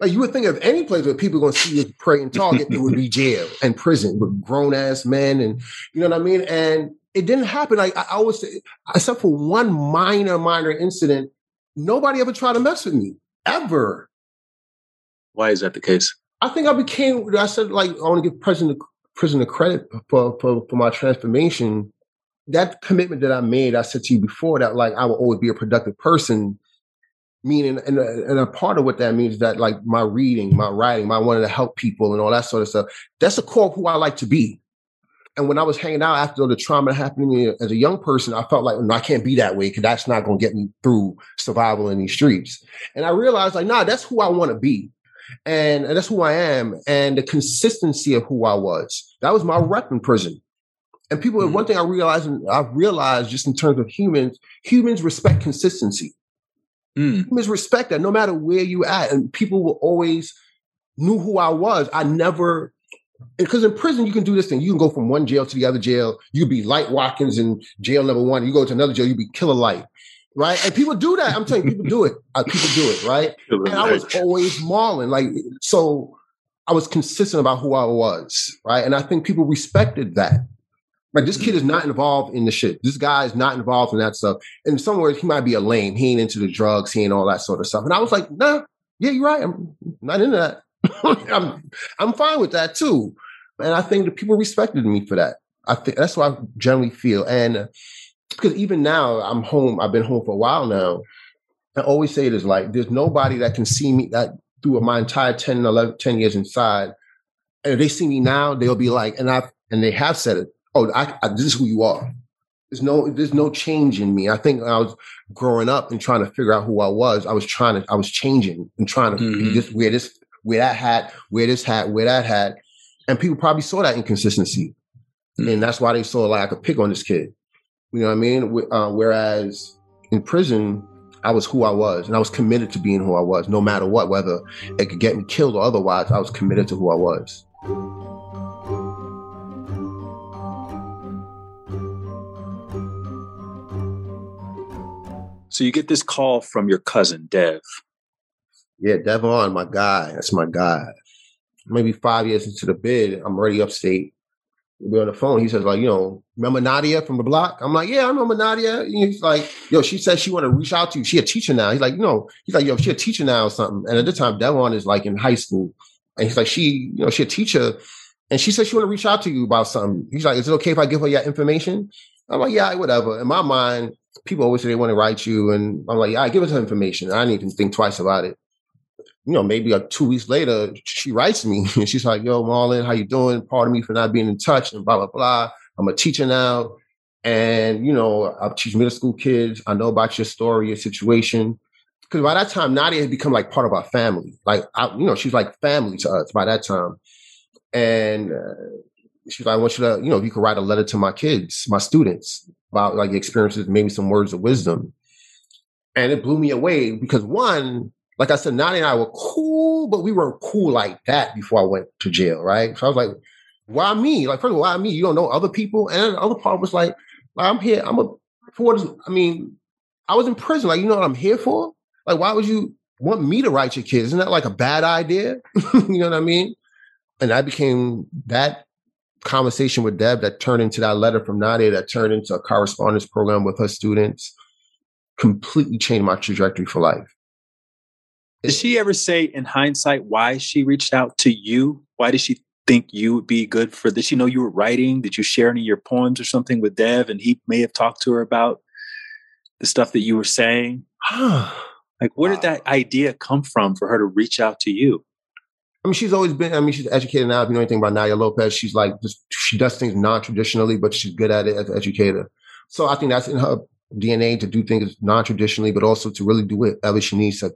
Like, you would think of any place where people are going to see you pray and target, it would be jail and prison with grown-ass men and, you know what I mean? And it didn't happen. Like I always say, except for one minor incident, nobody ever tried to mess with me ever. Why is that the case? I think I became. I said like I want to give prison credit for my transformation. That commitment that I made, I said to you before that like I will always be a productive person. Meaning, and a part of what that means is that like my reading, my writing, my wanting to help people and all that sort of stuff. That's a core of who I like to be. And when I was hanging out after the trauma happened to me as a young person, I felt like, no, I can't be that way because that's not going to get me through survival in these streets. And I realized like, nah, that's who I want to be. And that's who I am. And the consistency of who I was, that was my rep in prison. And people, mm-hmm. One thing I realized just in terms of humans respect consistency. Humans respect that no matter where you at, and people will always knew who I was. I never, because in prison you can do this thing. You can go from one jail to the other jail. You be Light Watkins in jail number one. You go to another jail, you be Killer Light, right? And people do that. I'm telling you, people do it. People do it, right? Killer and Light. I was always Marlon, like so. I was consistent about who I was, right? And I think people respected that. Like, this kid is not involved in the shit. This guy is not involved in that stuff. In some ways, he might be a lame. He ain't into the drugs. He ain't all that sort of stuff. And I was like, nah, yeah, you're right. I'm not into that. I'm fine with that, too. And I think the people respected me for that. I think that's what I generally feel. And because even now, I'm home. I've been home for a while now. I always say this, like, there's nobody that can see me that through my entire 10 years inside. And if they see me now, they'll be like, and they have said it. Oh, this is who you are. There's no change in me. I think when I was growing up and trying to figure out who I was changing and trying to mm-hmm. be this, wear this hat, wear that hat. And people probably saw that inconsistency. Mm-hmm. And that's why they saw like I could pick on this kid. You know what I mean? Whereas in prison, I was who I was and I was committed to being who I was, no matter what, whether it could get me killed or otherwise, I was committed to who I was. So you get this call from your cousin, Dev. Yeah, Devon, my guy. That's my guy. Maybe 5 years into the bid, I'm already upstate. We're on the phone. He says, like, you know, remember Nadia from the block? I'm like, yeah, I remember Nadia. And he's like, yo, she said she want to reach out to you. She a teacher now. He's like, no. He's like, yo, she a teacher now or something. And at the time, Devon is like in high school. And he's like, she a teacher. And she said she want to reach out to you about something. He's like, is it okay if I give her your information? I'm like, yeah, whatever. In my mind, people always say they want to write you. And I'm like, all right, give us her information. I didn't even think twice about it. You know, maybe like 2 weeks later, she writes me. And she's like, yo, Marlon, how you doing? Pardon me for not being in touch and blah, blah, blah. I'm a teacher now. And, you know, I teach middle school kids. I know about your story, your situation. Because by that time, Nadia had become like part of our family. Like, she's like family to us by that time. And she's like, I want you to, you know, if you could write a letter to my kids, my students, about like experiences, maybe some words of wisdom. And it blew me away because one, like I said, Nadia and I were cool, but we weren't cool like that before I went to jail, right? So I was like, why me? Like, first of all, why me? You don't know other people? And the other part was like, I'm here. I was in prison. Like, you know what I'm here for? Like, why would you want me to write your kids? Isn't that like a bad idea? You know what I mean? And I became that conversation with Deb that turned into that letter from Nadia that turned into a correspondence program with her students completely changed my trajectory for life. Did she ever say in hindsight why she reached out to you? Why did she think you would be good for this? You know, you were writing. Did you share any of your poems or something with Deb? And he may have talked to her about the stuff that you were saying. Like, where did that idea come from for her to reach out to you? I mean, she's always been, she's educated now. If you know anything about Nadia Lopez, she's like, she does things non-traditionally, but she's good at it as an educator. So I think that's in her DNA to do things non-traditionally, but also to really do whatever she needs to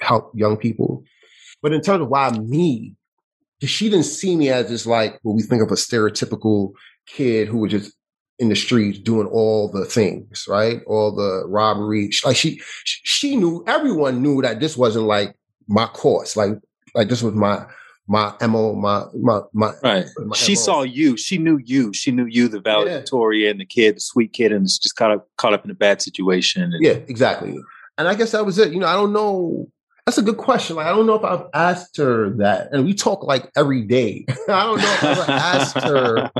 help young people. But in terms of why me, she didn't see me as just like what we think of a stereotypical kid who was just in the streets doing all the things, right? All the robbery. Like she knew, everyone knew that this wasn't like my course. Like this was my MO, my right. My she MO. Saw you. She knew you, the valedictorian, and the kid, the sweet kid, and it's just kind of caught up in a bad situation. And yeah, exactly. And I guess that was it. You know, I don't know. That's a good question. Like, I don't know if I've asked her that. And we talk like every day. I don't know if I've ever asked her,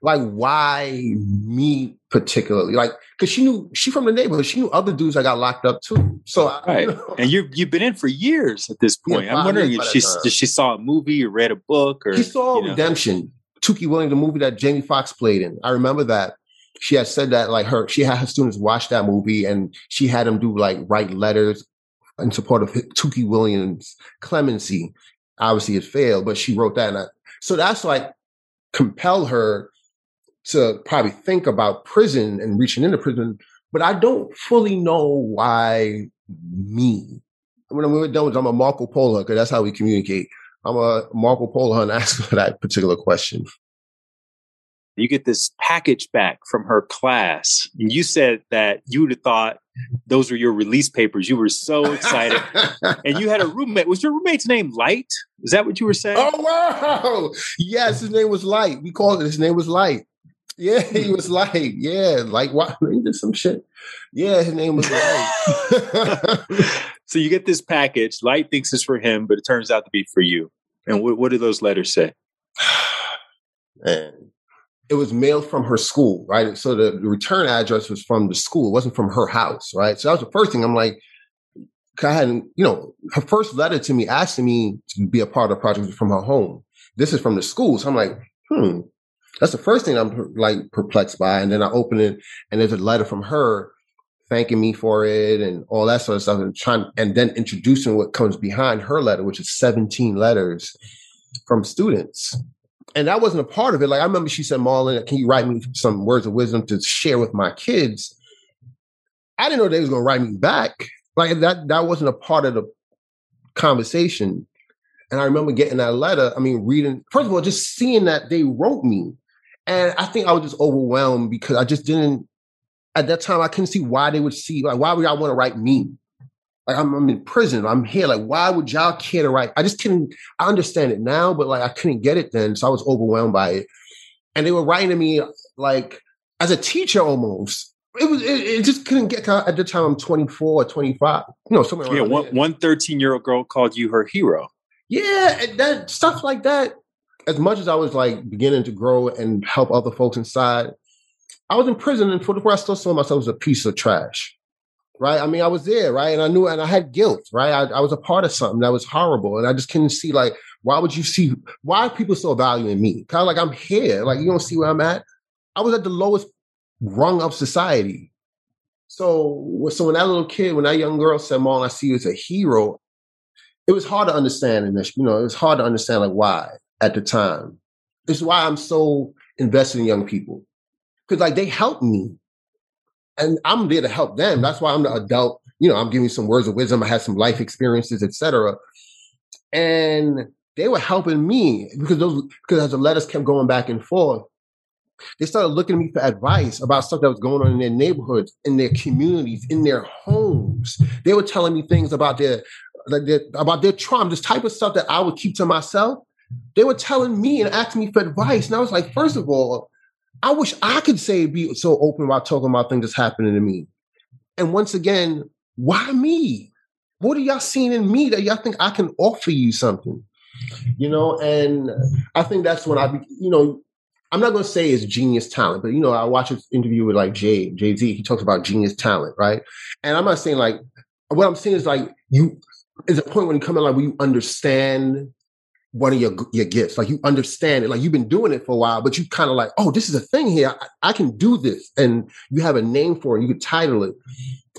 like, why me particularly? Like, because she knew, she from the neighborhood. She knew other dudes that got locked up too. So, right. You know. And you've been in for years at this point. Yeah, I'm wondering if she saw a movie or read a book, or she saw Redemption, Tookie Williams, the movie that Jamie Foxx played in. I remember that. She had said that, like, she had her students watch that movie, and she had them do, like, write letters in support of Tookie Williams' clemency. Obviously, it failed, but she wrote that. So that's, like, compelled her to probably think about prison and reaching into prison. But I don't fully know why me. When we were done with, I'm a Marco Polo, because that's how we communicate. I'm a Marco Polo and ask for that particular question. You get this package back from her class. And you said that you would have thought those were your release papers. You were so excited. And you had a roommate. Was your roommate's name Light? Is that what you were saying? Oh, wow. Yes, his name was Light. We called it. His name was Light. Yeah, he was Light. Yeah, like, wow, he did some shit. Yeah, his name was Light. So you get this package. Light thinks it's for him, but it turns out to be for you. And what do those letters say? Man. It was mailed from her school, right? So the return address was from the school. It wasn't from her house, right? So that was the first thing. I'm like, I hadn't, her first letter to me asking me to be a part of the project was from her home. This is from the school. So I'm like, that's the first thing I'm, like, perplexed by. And then I open it, and there's a letter from her thanking me for it and all that sort of stuff. And then introducing what comes behind her letter, which is 17 letters from students. And that wasn't a part of it. Like, I remember she said, Marlon, can you write me some words of wisdom to share with my kids? I didn't know they was going to write me back. Like, that wasn't a part of the conversation. And I remember getting that letter. I mean, reading, first of all, just seeing that they wrote me. And I think I was just overwhelmed because I just didn't, at that time, I couldn't see why they would see, like, why would y'all want to write me? Like, I'm in prison. I'm here. Like, why would y'all care to write? I just couldn't. I understand it now, but, like, I couldn't get it then. So I was overwhelmed by it. And they were writing to me, like, as a teacher almost. It just couldn't get, at the time, I'm 24 or 25. Somewhere around there. One 13-year-old girl called you her hero. Yeah, and that stuff like that. As much as I was, like, beginning to grow and help other folks inside, I was in prison, and for the rest I still saw myself as a piece of trash. Right. I mean, I was there. Right. And I knew, and I had guilt. Right. I was a part of something that was horrible. And I just couldn't see, like, why are people so valuing me? Kind of like, I'm here. Like, you don't see where I'm at. I was at the lowest rung of society. So when that little kid, when that young girl said, Marlon, I see you as a hero, it was hard to understand. And, it was hard to understand, like, why at the time. It's why I'm so invested in young people. Because, like, they helped me. And I'm there to help them. That's why I'm the adult. I'm giving some words of wisdom. I had some life experiences, et cetera. And they were helping me because as the letters kept going back and forth, they started looking at me for advice about stuff that was going on in their neighborhoods, in their communities, in their homes. They were telling me things about their trauma, this type of stuff that I would keep to myself. They were telling me and asking me for advice. And I was like, first of all, I wish I could be so open about talking about things that's happening to me. And once again, why me? What are y'all seeing in me that y'all think I can offer you something? And I think that's when I'm not going to say it's genius talent, but, I watched an interview with, like, Jay-Z. He talks about genius talent, right? And I'm not saying, like, what I'm saying is, like, is a point when you come in, like, where you understand one of your gifts, like, you understand it, like, you've been doing it for a while, but you kind of like, oh, this is a thing here. I can do this, and you have a name for it. You could title it,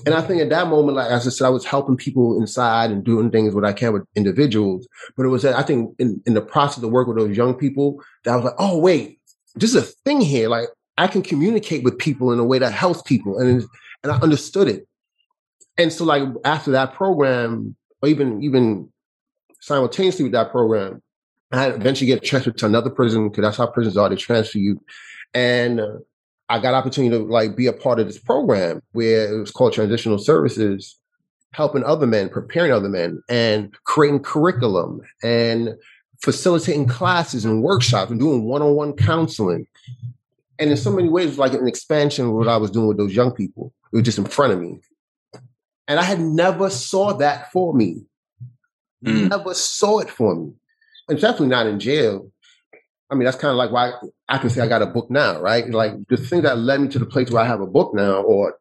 and I think at that moment, like as I said, I was helping people inside and doing things what I can with individuals, but it was that I think in the process of work with those young people that I was like, oh wait, this is a thing here. Like I can communicate with people in a way that helps people, and I understood it, and so like after that program, or even simultaneously with that program. I eventually get transferred to another prison because that's how prisons are. They transfer you. And I got an opportunity to like be a part of this program where it was called Transitional Services, helping other men, preparing other men and creating curriculum and facilitating classes and workshops and doing one-on-one counseling. And in so many ways, it was like an expansion of what I was doing with those young people. It was just in front of me. And I had never saw that for me. Never saw it for me. And definitely not in jail. I mean, that's kind of like why I can say I got a book now, right? Like the thing that led me to the place where I have a book now, or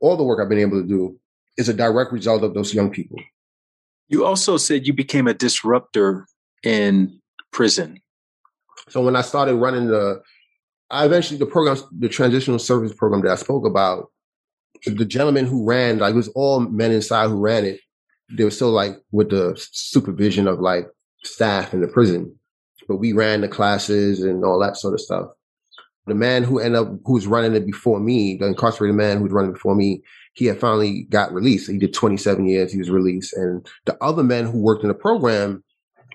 all the work I've been able to do, is a direct result of those young people. You also said you became a disruptor in prison. So when I started running the program, the transitional service program that I spoke about, the gentleman who ran, like it was all men inside who ran it. They were still like with the supervision of like staff in the prison, but we ran the classes and all that sort of stuff. The man who's running it before me, the incarcerated man who's running before me, he had finally got released. He did 27 years. He was released. And the other man who worked in the program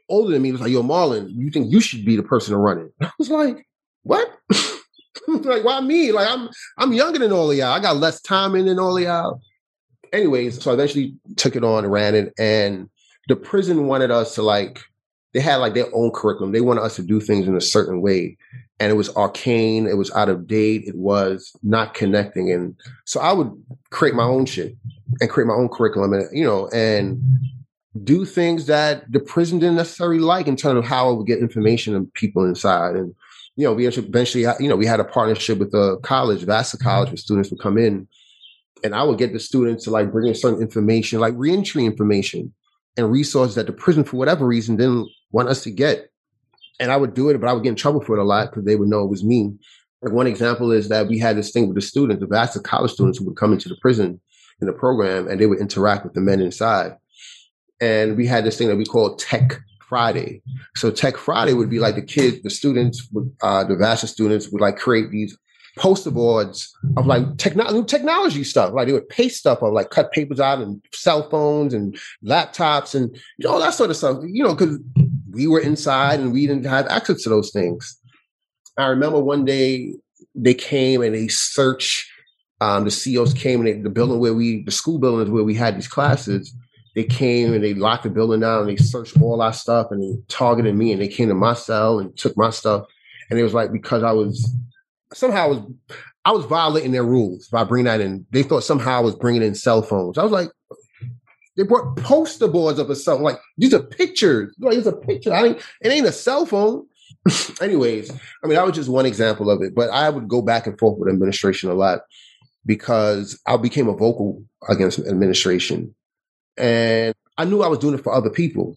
older than me was like, yo, Marlon, you think you should be the person to run it? I was like, what? Like, why me? Like, I'm younger than all of y'all. I got less time in than all of y'all. Anyways, so I eventually took it on and ran it. And the prison wanted us to like, they had like their own curriculum. They wanted us to do things in a certain way. And it was arcane. It was out of date. It was not connecting. And so I would create my own shit and create my own curriculum and, you know, and do things that the prison didn't necessarily like in terms of how I would get information on people inside. And, you know, we eventually, you know, we had a partnership with a college, Vassar College, where students would come in and I would get the students to like bring in certain information, like reentry information and resources that the prison, for whatever reason, didn't want us to get. And I would do it, but I would get in trouble for it a lot because they would know it was me. Like one example is that we had this thing with the students, the vast of college students who would come into the prison in the program and they would interact with the men inside. And we had this thing that we called Tech Friday. So Tech Friday would be like the vast students would like create these poster boards of like technology stuff. Like they would paste stuff on, like cut papers out and cell phones and laptops and all that sort of stuff, you know, because we were inside and we didn't have access to those things. I remember one day they came and they searched, the COs came and the school building is where we had these classes. They came and they locked the building down and they searched all our stuff and they targeted me and they came to my cell and took my stuff. And it was like, because I was violating their rules by bringing that in. They thought somehow I was bringing in cell phones. I was like, they brought poster boards up or something. Like, these are pictures. Like, it's a picture. It ain't a cell phone. Anyways, I mean, that was just one example of it. But I would go back and forth with administration a lot because I became a vocal against administration. And I knew I was doing it for other people.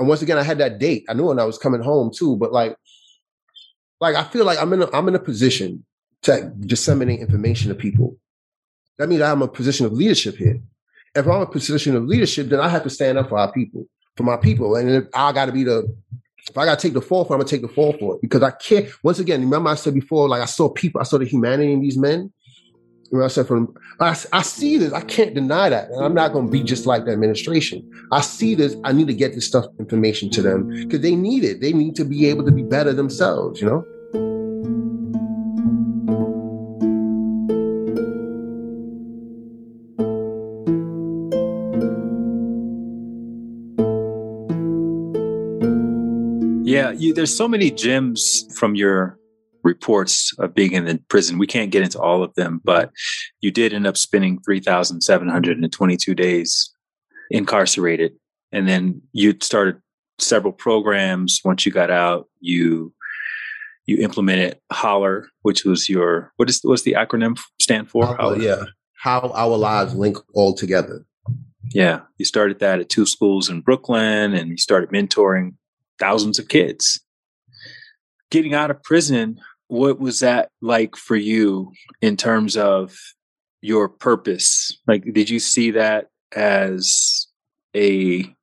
And once again, I had that date. I knew when I was coming home too. But like I feel like I'm in a position to disseminate information to people. That means I'm in a position of leadership here. If I'm in a position of leadership, then I have to stand up for our people, for my people. And if I got to take the fall for it, I'm going to take the fall for it. Because I can't, once again, remember I said before, like I saw the humanity in these men. Remember I said I see this, I can't deny that. And I'm not going to be just like the administration. I see this, I need to get this stuff, information to them. Because they need it. They need to be able to be better themselves, you know? Yeah, there's so many gems from your reports of being in the prison. We can't get into all of them, but you did end up spending 3,722 days incarcerated. And then you started several programs. Once you got out, you implemented HOLR, which was your, what's the acronym stand for? HOLR. Yeah. How Our Lives Link All Together. Yeah. You started that at two schools in Brooklyn and you started mentoring thousands of kids. Getting out of prison, what was that like for you in terms of your purpose? Like, did you see that as a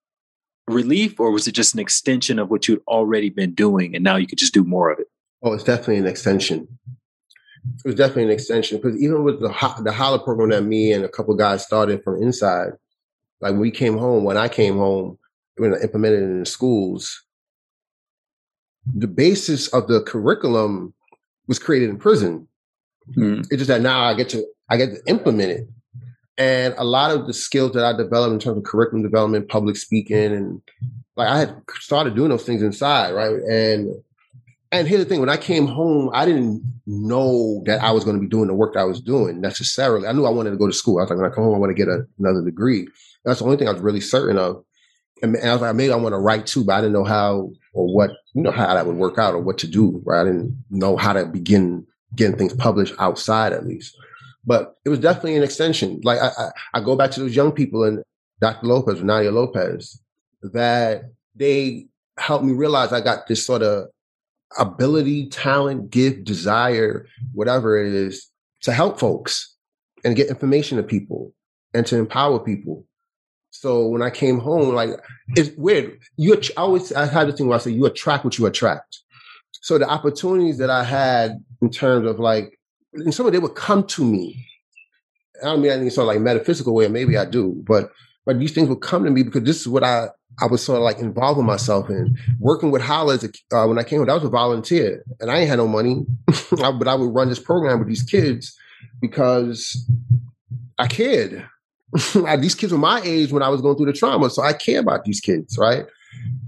relief or was it just an extension of what you'd already been doing and now you could just do more of it? Oh, it's definitely an extension. It was definitely an extension because even with the HOLR program that me and a couple guys started from inside, like when I came home, when I implemented it in the schools, the basis of the curriculum was created in prison. Mm-hmm. It's just that now I get to implement it. And a lot of the skills that I developed in terms of curriculum development, public speaking, and like I had started doing those things inside, right? And here's the thing, when I came home, I didn't know that I was going to be doing the work that I was doing necessarily. I knew I wanted to go to school. I was like, when I come home, I want to get another degree. That's the only thing I was really certain of. and I was like, maybe I want to write too, but I didn't know how or what, you know, how that would work out or what to do, right? I didn't know how to begin getting things published outside, at least. But it was definitely an extension. Like I go back to those young people and Dr. Lopez, Nadia Lopez, that they helped me realize I got this sort of ability, talent, gift, desire, whatever it is, to help folks and get information to people and to empower people. So when I came home, like, it's weird. I had this thing where I say, you attract what you attract. So the opportunities that I had in terms of like, and some of them would come to me. I don't mean any sort of like metaphysical way, or maybe I do, but these things would come to me because this is what I was sort of like involving myself in. Working with HOLR as when I came home, I was a volunteer and I ain't had no money, but I would run this program with these kids because I cared. These kids were my age when I was going through the trauma, so I care about these kids, right?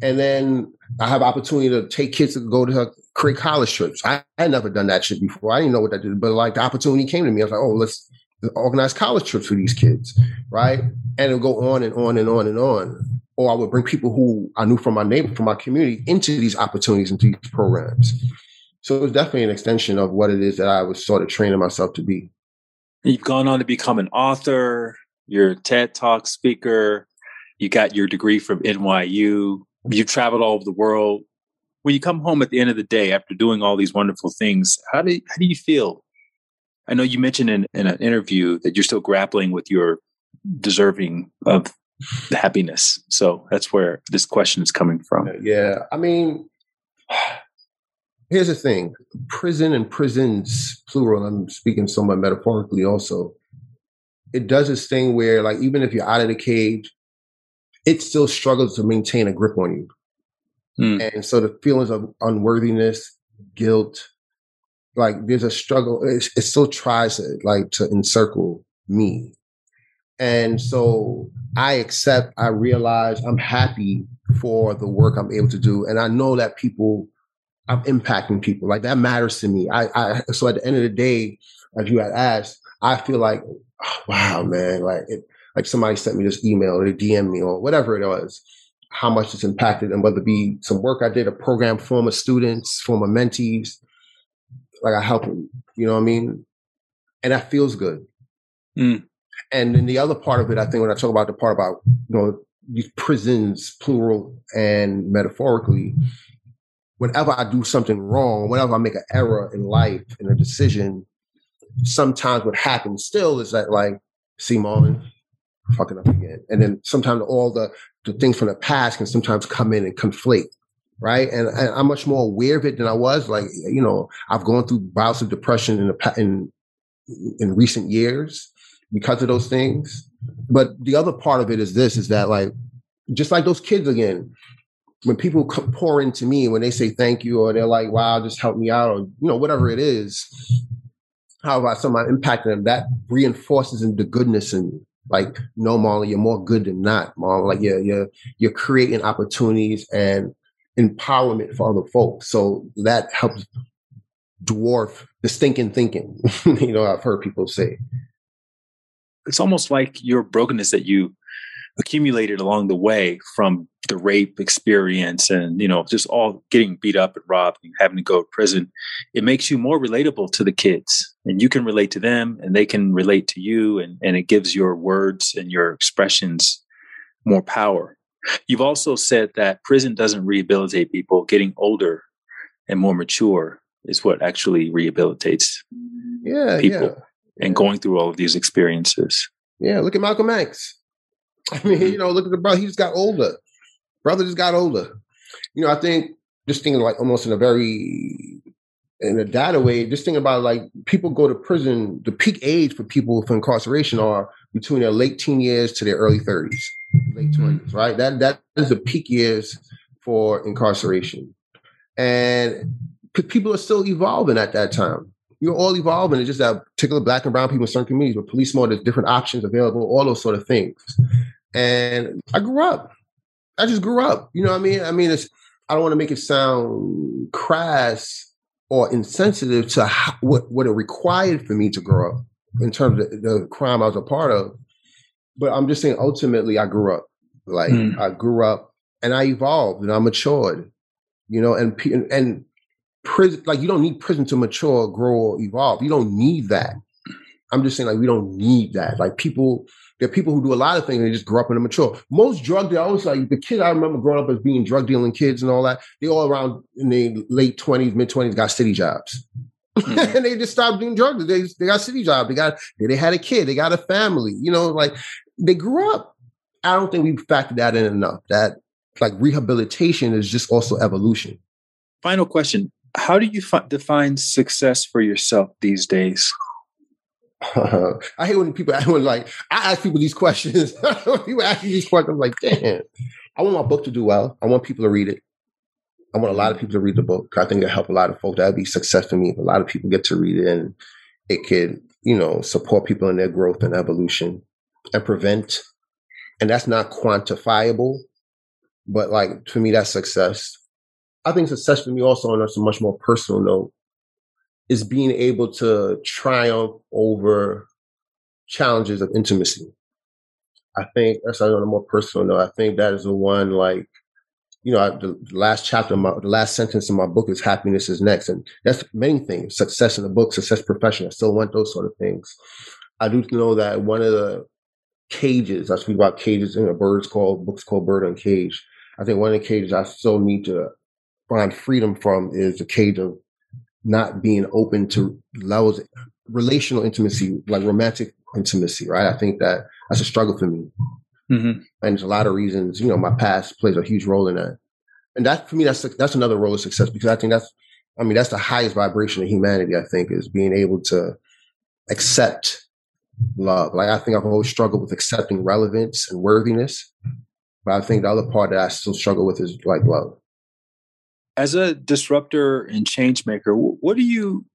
And then I have opportunity to take kids to go to create college trips. I had never done that shit before. I didn't know what that did, but like the opportunity came to me. I was like, oh, let's organize college trips for these kids, right? And it'll go on and on and on and on. Or I would bring people who I knew from my neighborhood, from my community, into these opportunities, into these programs. So it was definitely an extension of what it is that I was sort of training myself to be. You've gone on to become an author. You're a TED Talk speaker. You got your degree from NYU. You traveled all over the world. When you come home at the end of the day after doing all these wonderful things, how do you feel? I know you mentioned in an interview that you're still grappling with your deserving of happiness. So that's where this question is coming from. Yeah. I mean, here's the thing. Prison and prisons, plural, and I'm speaking somewhat metaphorically also. It does this thing where, like, even if you're out of the cage, it still struggles to maintain a grip on you. Mm. And so the feelings of unworthiness, guilt, like there's a struggle. It still tries to encircle me. And so I realize I'm happy for the work I'm able to do. And I know that I'm impacting people. Like that matters to me. So at the end of the day, as you had asked, I feel like, oh, wow, man, like somebody sent me this email or they DM me or whatever it was, how much it's impacted, and whether it be some work I did, a program, former students, former mentees, like I help them, you know what I mean? And that feels good. Mm. And then the other part of it, I think when I talk about the part about, you know, these prisons, plural and metaphorically, whenever I do something wrong, whenever I make an error in life in a decision, sometimes what happens still is that, like, see, Marlon, fucking up again. And then sometimes all the things from the past can sometimes come in and conflate, right? And I'm much more aware of it than I was. Like, you know, I've gone through bouts of depression in recent years because of those things. But the other part of it is this, is that, like, just like those kids again, when people pour into me, when they say thank you, or they're like, wow, just help me out, or, you know, whatever it is, how about somebody impacting them? That reinforces the goodness in me. Like, no, Marlon, you're more good than not, Marlon. Like, you're creating opportunities and empowerment for other folks. So that helps dwarf the stinking thinking. You know, I've heard people say. It's almost like your brokenness that you accumulated along the way from the rape experience and, you know, just all getting beat up and robbed and having to go to prison. It makes you more relatable to the kids, and you can relate to them and they can relate to you. And it gives your words and your expressions more power. You've also said that prison doesn't rehabilitate people. Getting older and more mature is what actually rehabilitates people and going through all of these experiences. Yeah. Look at Malcolm X. I mean, you know, look at the brother. He just got older. Brother just got older. You know, I think just thinking like almost in a data way, just thinking about like people go to prison, the peak age for people for incarceration are between their late teen years to their early 30s, late 20s, right? That is the peak years for incarceration. And people are still evolving at that time. You're all evolving. It's just that particular black and brown people in certain communities with police more, there's different options available, all those sort of things. And I just grew up. You know what I mean? I mean, I don't want to make it sound crass or insensitive to what it required for me to grow up in terms of the crime I was a part of. But I'm just saying, ultimately, I grew up. Like I grew up and I evolved and I matured, you know, and prison, like you don't need prison to mature, grow, or evolve. You don't need that. I'm just saying, like, we don't need that. Like people, there are people who do a lot of things and they just grow up and immature. Most drug dealers, like the kid I remember growing up as being drug dealing kids and all that, they all around in their late 20s, mid 20s got city jobs. And they just stopped doing drugs. They got city jobs. They had a kid. They got a family. You know, like they grew up. I don't think we factored that in enough. That like rehabilitation is just also evolution. Final question. How do you define success for yourself these days? I hate when people, I ask people these questions. People ask me these questions. I'm like, damn, I want my book to do well. I want people to read it. I want a lot of people to read the book. I think it'll help a lot of folks. That'd be success for me. If a lot of people get to read it and it could, you know, support people in their growth and evolution and prevent. And that's not quantifiable, but like, for me, that's success. I think success for me also on a much more personal note is being able to triumph over challenges of intimacy. I think that's on a more personal note. I think that is the one, like, you know, the last chapter, the last sentence in my book is happiness is next. And that's many things, success in the book, success professionally. I still want those sort of things. I do know that one of the cages, I speak about cages in a book's called Bird Uncaged. I think one of the cages I still need to find freedom from is the cage of not being open to levels of relational intimacy, like romantic intimacy, right? I think that that's a struggle for me. Mm-hmm. And there's a lot of reasons, you know, my past plays a huge role in that. And that, for me, that's another role of success, because I think that's the highest vibration of humanity, I think, is being able to accept love. Like, I think I've always struggled with accepting relevance and worthiness. But I think the other part that I still struggle with is, like, love. As a disruptor and change maker, what do you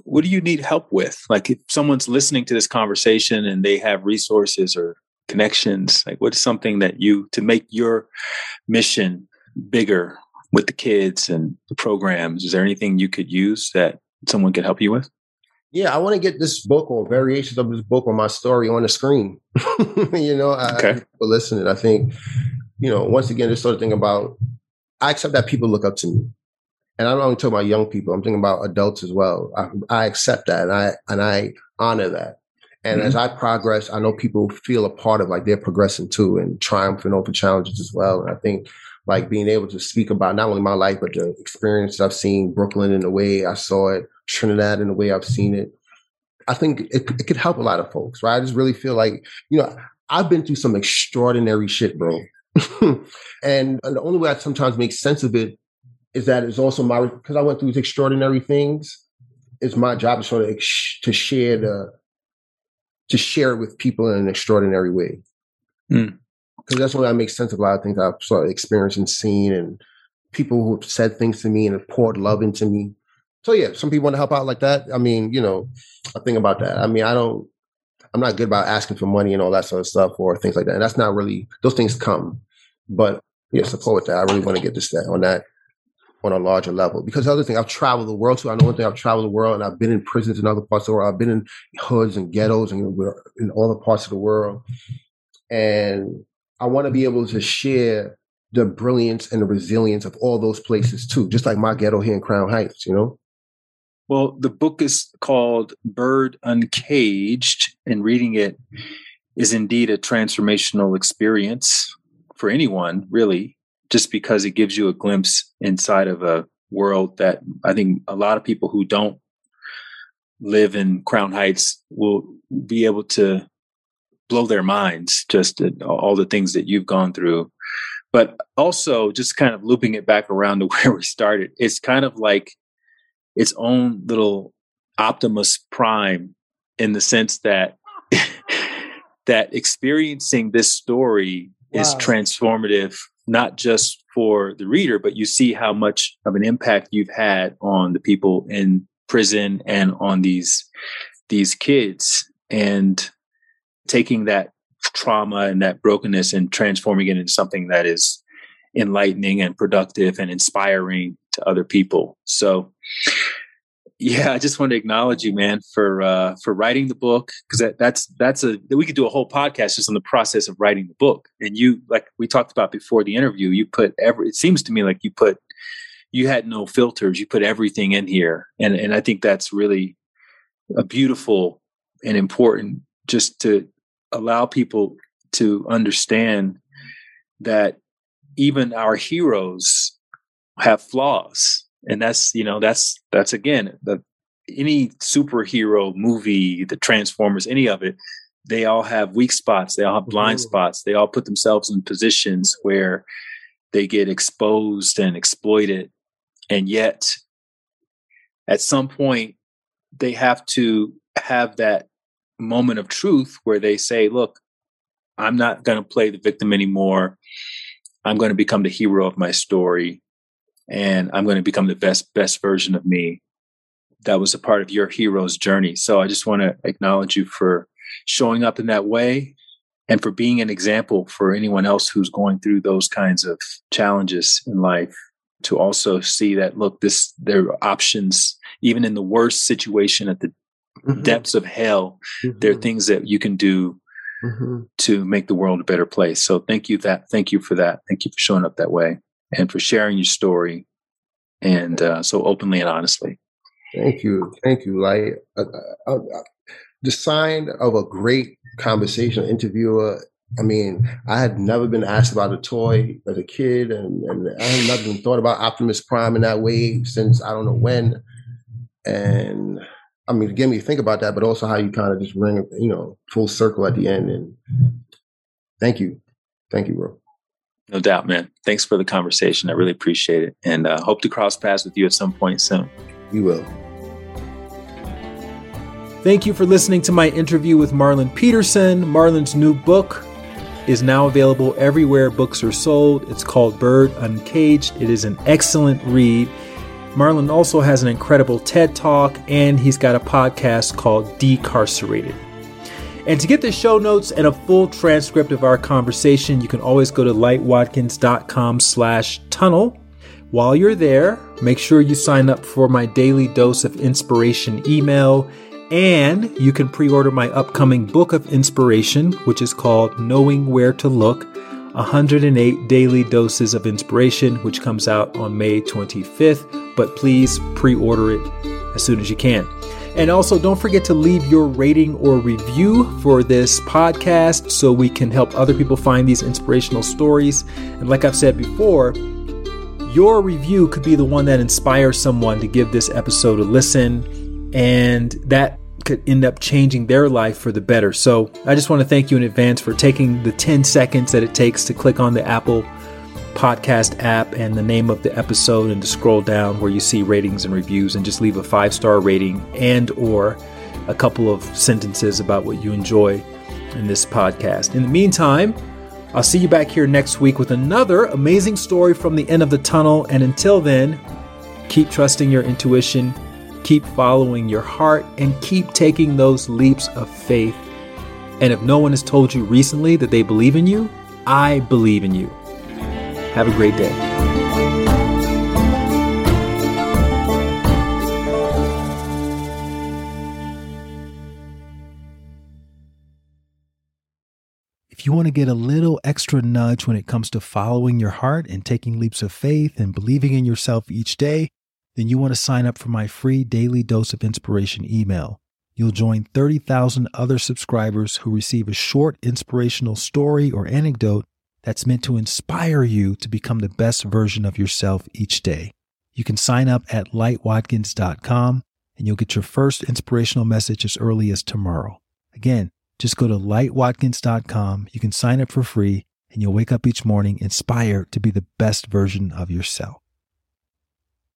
need help with? Like, if someone's listening to this conversation and they have resources or connections, like what's something that you to make your mission bigger with the kids and the programs? Is there anything you could use that someone could help you with? Yeah, I want to get this book or variations of this book or my story on the screen. You know, okay. People listening, I think, you know, once again, this sort of thing about I accept that people look up to me. And I'm not only talking about young people, I'm thinking about adults as well. I accept that and I honor that. And as I progress, I know people feel a part of, like, they're progressing too and triumphing over challenges as well. And I think, like, being able to speak about not only my life, but the experience I've seen, Brooklyn in the way I saw it, Trinidad in the way I've seen it. I think it could help a lot of folks, right? I just really feel like, you know, I've been through some extraordinary shit, bro. And the only way I sometimes make sense of it is that it's also my, because I went through these extraordinary things, it's my job to sort of to share it with people in an extraordinary way. Because that's the way I make sense of a lot of things I've sort of experienced and seen, and people who have said things to me and have poured love into me. So yeah, some people want to help out like that. I mean, you know, I think about that. I mean, I'm not good about asking for money and all that sort of stuff or things like that. And that's not really, those things come. But yeah, support with that. I really want to get this on a larger level. Because the other thing, I've traveled the world too. I know one thing, I've traveled the world and I've been in prisons in other parts of the world. I've been in hoods and ghettos and in all the parts of the world. And I want to be able to share the brilliance and the resilience of all those places too, just like my ghetto here in Crown Heights, you know? Well, the book is called Bird Uncaged, and reading it is indeed a transformational experience for anyone, really, just because it gives you a glimpse inside of a world that I think a lot of people who don't live in Crown Heights will be able to blow their minds just at all the things that you've gone through. But also just kind of looping it back around to where we started, it's kind of like its own little Optimus Prime in the sense that that experiencing this story is transformative, not just for the reader, but you see how much of an impact you've had on the people in prison and on these kids, and taking that trauma and that brokenness and transforming it into something that is enlightening and productive and inspiring to other people. So Yeah, I just want to acknowledge you, man, for writing the book, because that's we could do a whole podcast just on the process of writing the book. And you, like we talked about before the interview, you put every. It seems to me like you had no filters. You put everything in here, and I think that's really a beautiful and important, just to allow people to understand that even our heroes have flaws. And that's again, any superhero movie, the Transformers, any of it, they all have weak spots. They all have blind spots. They all put themselves in positions where they get exposed and exploited. And yet at some point they have to have that moment of truth where they say, look, I'm not going to play the victim anymore. I'm going to become the hero of my story. And I'm going to become the best version of me. That was a part of your hero's journey. So I just want to acknowledge you for showing up in that way and for being an example for anyone else who's going through those kinds of challenges in life, to also see that, look, there are options, even in the worst situation at the depths of hell, there are things that you can do to make the world a better place. So thank you for that. Thank you for showing up that way. And for sharing your story, and so openly and honestly. Thank you, Light. The sign of a great conversational interviewer. I mean, I had never been asked about a toy as a kid, and I had never even thought about Optimus Prime in that way since I don't know when. And I mean, again, you think about that, but also how you kind of just ring, full circle at the end. And thank you, bro. No doubt, man. Thanks for the conversation. I really appreciate it. And hope to cross paths with you at some point soon. You will. Thank you for listening to my interview with Marlon Peterson. Marlon's new book is now available everywhere books are sold. It's called Bird Uncaged. It is an excellent read. Marlon also has an incredible TED Talk, and he's got a podcast called Decarcerated. And to get the show notes and a full transcript of our conversation, you can always go to lightwatkins.com/tunnel. While you're there, make sure you sign up for my daily dose of inspiration email, and you can pre-order my upcoming book of inspiration, which is called Knowing Where to Look, 108 Daily Doses of Inspiration, which comes out on May 25th, but please pre-order it as soon as you can. And also, don't forget to leave your rating or review for this podcast so we can help other people find these inspirational stories. And like I've said before, your review could be the one that inspires someone to give this episode a listen, and that could end up changing their life for the better. So I just want to thank you in advance for taking the 10 seconds that it takes to click on the Apple Podcast app and the name of the episode, and to scroll down where you see ratings and reviews, and just leave a 5-star rating and or a couple of sentences about what you enjoy in this podcast. In the meantime, I'll see you back here next week with another amazing story from the end of the tunnel. And until then, keep trusting your intuition, keep following your heart, and keep taking those leaps of faith. And if no one has told you recently that they believe in you, I believe in you. Have a great day. If you want to get a little extra nudge when it comes to following your heart and taking leaps of faith and believing in yourself each day, then you want to sign up for my free Daily Dose of Inspiration email. You'll join 30,000 other subscribers who receive a short inspirational story or anecdote that's meant to inspire you to become the best version of yourself each day. You can sign up at lightwatkins.com, and you'll get your first inspirational message as early as tomorrow. Again, just go to lightwatkins.com. You can sign up for free, and you'll wake up each morning inspired to be the best version of yourself.